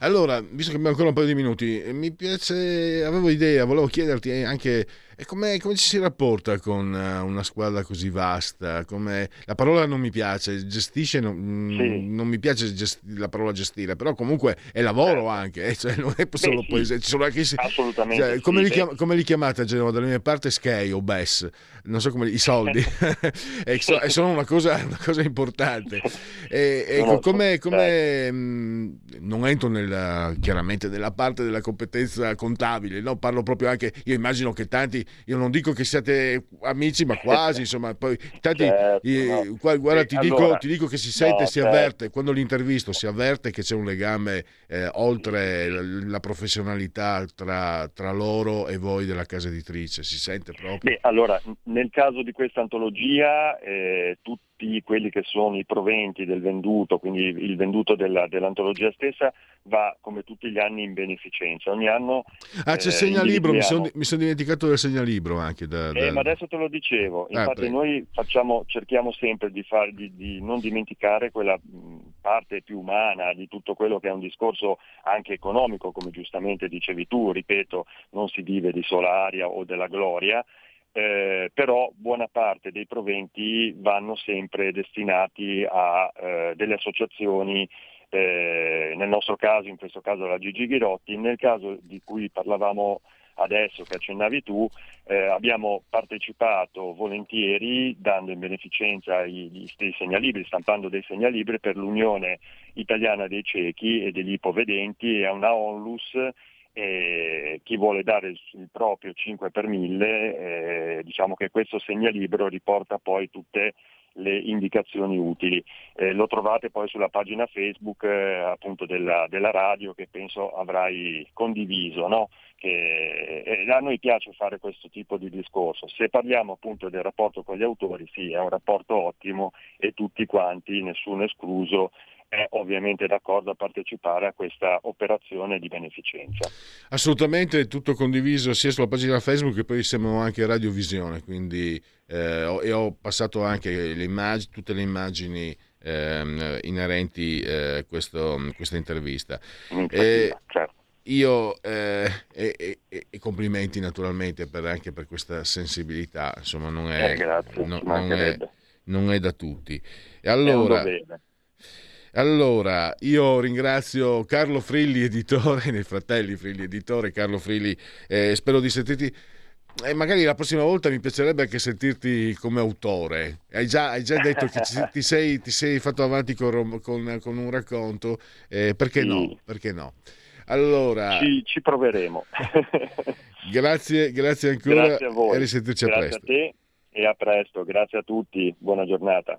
Allora, visto che abbiamo ancora un paio di minuti, mi piace, avevo idea, volevo chiederti anche come come ci si rapporta con una squadra così vasta, come la parola non mi piace, gestisce, non, sì. non mi piace gesti, la parola gestire, però comunque è lavoro eh. anche, cioè non è solo Beh, poesia, sì. ci sono anche assolutamente. Cioè, come, sì, li chiam, come li chiamate a Genova dalla mia parte? Skei o Bess, non so come li, i soldi, e so, è solo una cosa, una cosa importante. E, e no, come come non entro nel Della, chiaramente della parte della competenza contabile, no? Parlo proprio anche, io immagino che tanti, io non dico che siate amici, ma quasi, insomma, poi tanti, certo, eh, no. guarda eh, ti, allora, dico, ti dico che si sente, no, si certo. avverte, quando li intervisto si avverte che c'è un legame eh, oltre la, la professionalità tra, tra loro e voi della casa editrice, si sente proprio? Beh, allora, nel caso di questa antologia eh, tutti quelli che sono i proventi del venduto, quindi il venduto della, dell'antologia stessa, va come tutti gli anni in beneficenza. Ogni anno ah c'è eh, segnalibro, mi sono mi son dimenticato del segnalibro anche da, da... Eh, ma adesso te lo dicevo, infatti ah, noi facciamo cerchiamo sempre di, far, di, di non dimenticare quella parte più umana di tutto quello che è un discorso anche economico, come giustamente dicevi tu, ripeto, non si vive di sola aria o della gloria. Eh, però buona parte dei proventi vanno sempre destinati a eh, delle associazioni, eh, nel nostro caso, in questo caso la Gigi Ghirotti, nel caso di cui parlavamo adesso, che accennavi tu, eh, abbiamo partecipato volentieri dando in beneficenza i, i segnalibri, stampando dei segnalibri per l'Unione Italiana dei Ciechi e degli Ipovedenti e a una onlus. E chi vuole dare il proprio cinque per mille, eh, diciamo che questo segnalibro riporta poi tutte le indicazioni utili. Eh, lo trovate poi sulla pagina Facebook eh, appunto della, della radio, che penso avrai condiviso, no? Che eh, a noi piace fare questo tipo di discorso. Se parliamo appunto del rapporto con gli autori, sì, è un rapporto ottimo e tutti quanti, nessuno escluso, è ovviamente d'accordo a partecipare a questa operazione di beneficenza. Assolutamente, tutto condiviso sia sulla pagina Facebook che poi siamo anche Radiovisione, quindi eh, ho, e ho passato anche le immagini, tutte le immagini eh, inerenti eh, questo, questa intervista. Eh, certo. Io eh, e, e, e complimenti naturalmente per, anche per questa sensibilità, insomma non è, eh, grazie, non, non, è non è da tutti. E allora Allora, io ringrazio Carlo Frilli, editore dei Fratelli Frilli Editore. Carlo Frilli, eh, spero di sentirti, e eh, magari la prossima volta mi piacerebbe anche sentirti come autore. Hai già, hai già detto che ci, ti, sei, ti sei fatto avanti con, con, con un racconto, eh, perché sì. no? Perché no? Allora, ci, ci proveremo. grazie, grazie ancora grazie a voi. E risentirci a presto. Grazie a te e a presto. Grazie a tutti, buona giornata.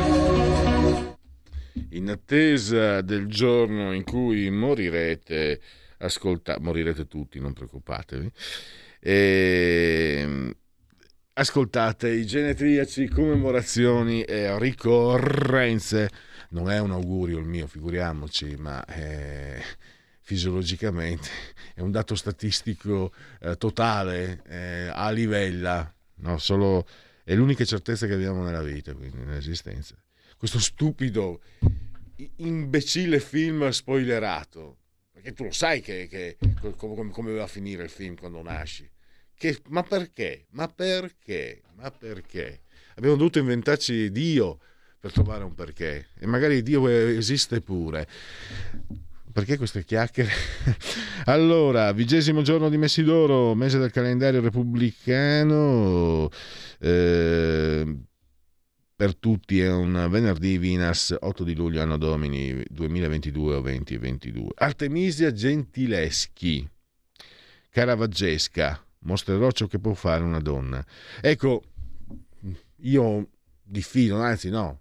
In attesa del giorno in cui morirete, ascolta- morirete tutti, non preoccupatevi, e ascoltate i genetriaci, commemorazioni e ricorrenze. Non è un augurio il mio, figuriamoci, ma è fisiologicamente è un dato statistico eh, totale, eh, a livella, no? Solo è l'unica certezza che abbiamo nella vita, quindi nell'esistenza. Questo stupido, imbecille film spoilerato, perché tu lo sai che, che come, come va a finire il film quando nasci. Che, ma perché? Ma perché? Ma perché? Abbiamo dovuto inventarci Dio per trovare un perché, e magari Dio esiste pure. Perché queste chiacchiere? Allora, vigesimo giorno di Messidoro, mese del calendario repubblicano, eh, per tutti è un venerdì Vinas, otto di luglio anno domini duemilaventidue o venti ventidue. Artemisia Gentileschi, caravaggesca, mostrerò ciò che può fare una donna. Ecco, io diffido, anzi no,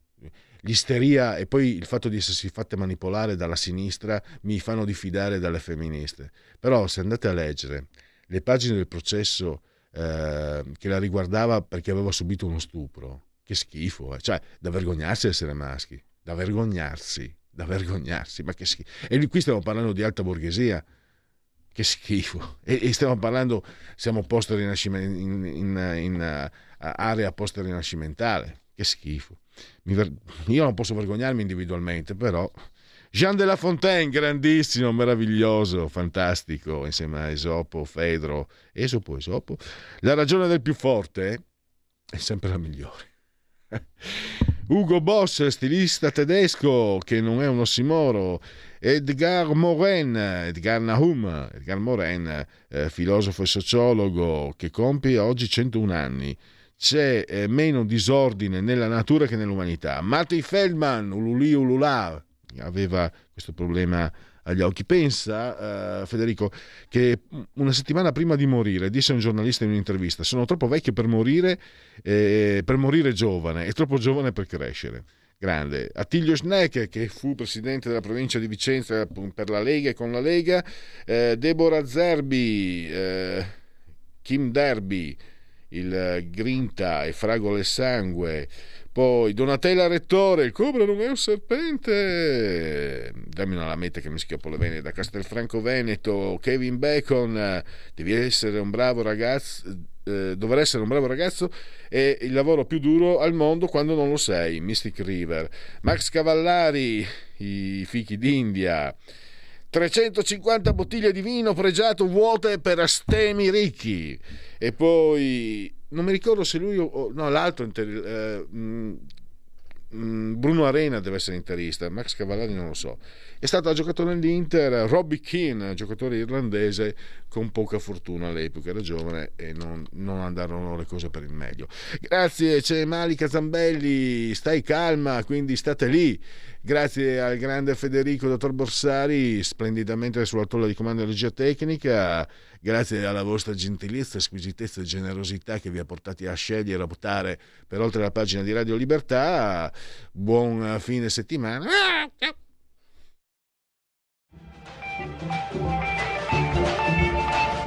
l'isteria e poi il fatto di essersi fatte manipolare dalla sinistra mi fanno diffidare dalle femministe. Però se andate a leggere le pagine del processo eh, che la riguardava perché aveva subito uno stupro, che schifo, eh. Cioè da vergognarsi di essere maschi, da vergognarsi, da vergognarsi, ma che schifo. E qui stiamo parlando di alta borghesia, che schifo. E, e stiamo parlando, siamo post rinascimento, in, in, in uh, area post rinascimentale, che schifo. Io non posso vergognarmi individualmente, però Jean de La Fontaine, grandissimo, meraviglioso, fantastico, insieme a Esopo, Fedro, Esopo, Esopo. La ragione del più forte è sempre la migliore. Ugo Boss, stilista tedesco, che non è un ossimoro. Edgar Morin, Edgar Nahum, Edgar Morin, eh, filosofo e sociologo che compie oggi centouno anni. C'è eh, meno disordine nella natura che nell'umanità. Martin Feldman, Ululi Ululà, aveva questo problema agli occhi. Pensa, eh, Federico, che una settimana prima di morire disse a un giornalista in un'intervista: sono troppo vecchio per morire, eh, per morire giovane, e troppo giovane per crescere. Grande. Attilio Schneck, che fu presidente della provincia di Vicenza per la Lega e con la Lega, eh, Deborah Zerbi, eh, Kim Derby, il Grinta e Fragole Sangue, poi Donatella Rettore, il cobra non è un serpente, dammi una lametta che mi schioppo le vene, da Castelfranco Veneto, Kevin Bacon, devi essere un bravo ragazzo, eh, dover essere un bravo ragazzo è il lavoro più duro al mondo quando non lo sei, Mystic River, Max Cavallari, i fichi d'India, trecentocinquanta bottiglie di vino pregiato vuote per astemi ricchi. E poi non mi ricordo se lui o no, l'altro inter... Bruno Arena deve essere interista, Max Cavallari non lo so, è stato giocatore dell'Inter. Robbie Keane, giocatore irlandese con poca fortuna all'epoca, era giovane e non, non andarono le cose per il meglio. Grazie, c'è Malika Zambelli, stai calma, quindi state lì. Grazie al grande Federico, dottor Borsari, splendidamente sulla tolla di comando della regia tecnica. Grazie alla vostra gentilezza, squisitezza e generosità che vi ha portati a scegliere, a votare per oltre la pagina di Radio Libertà. Buon fine settimana.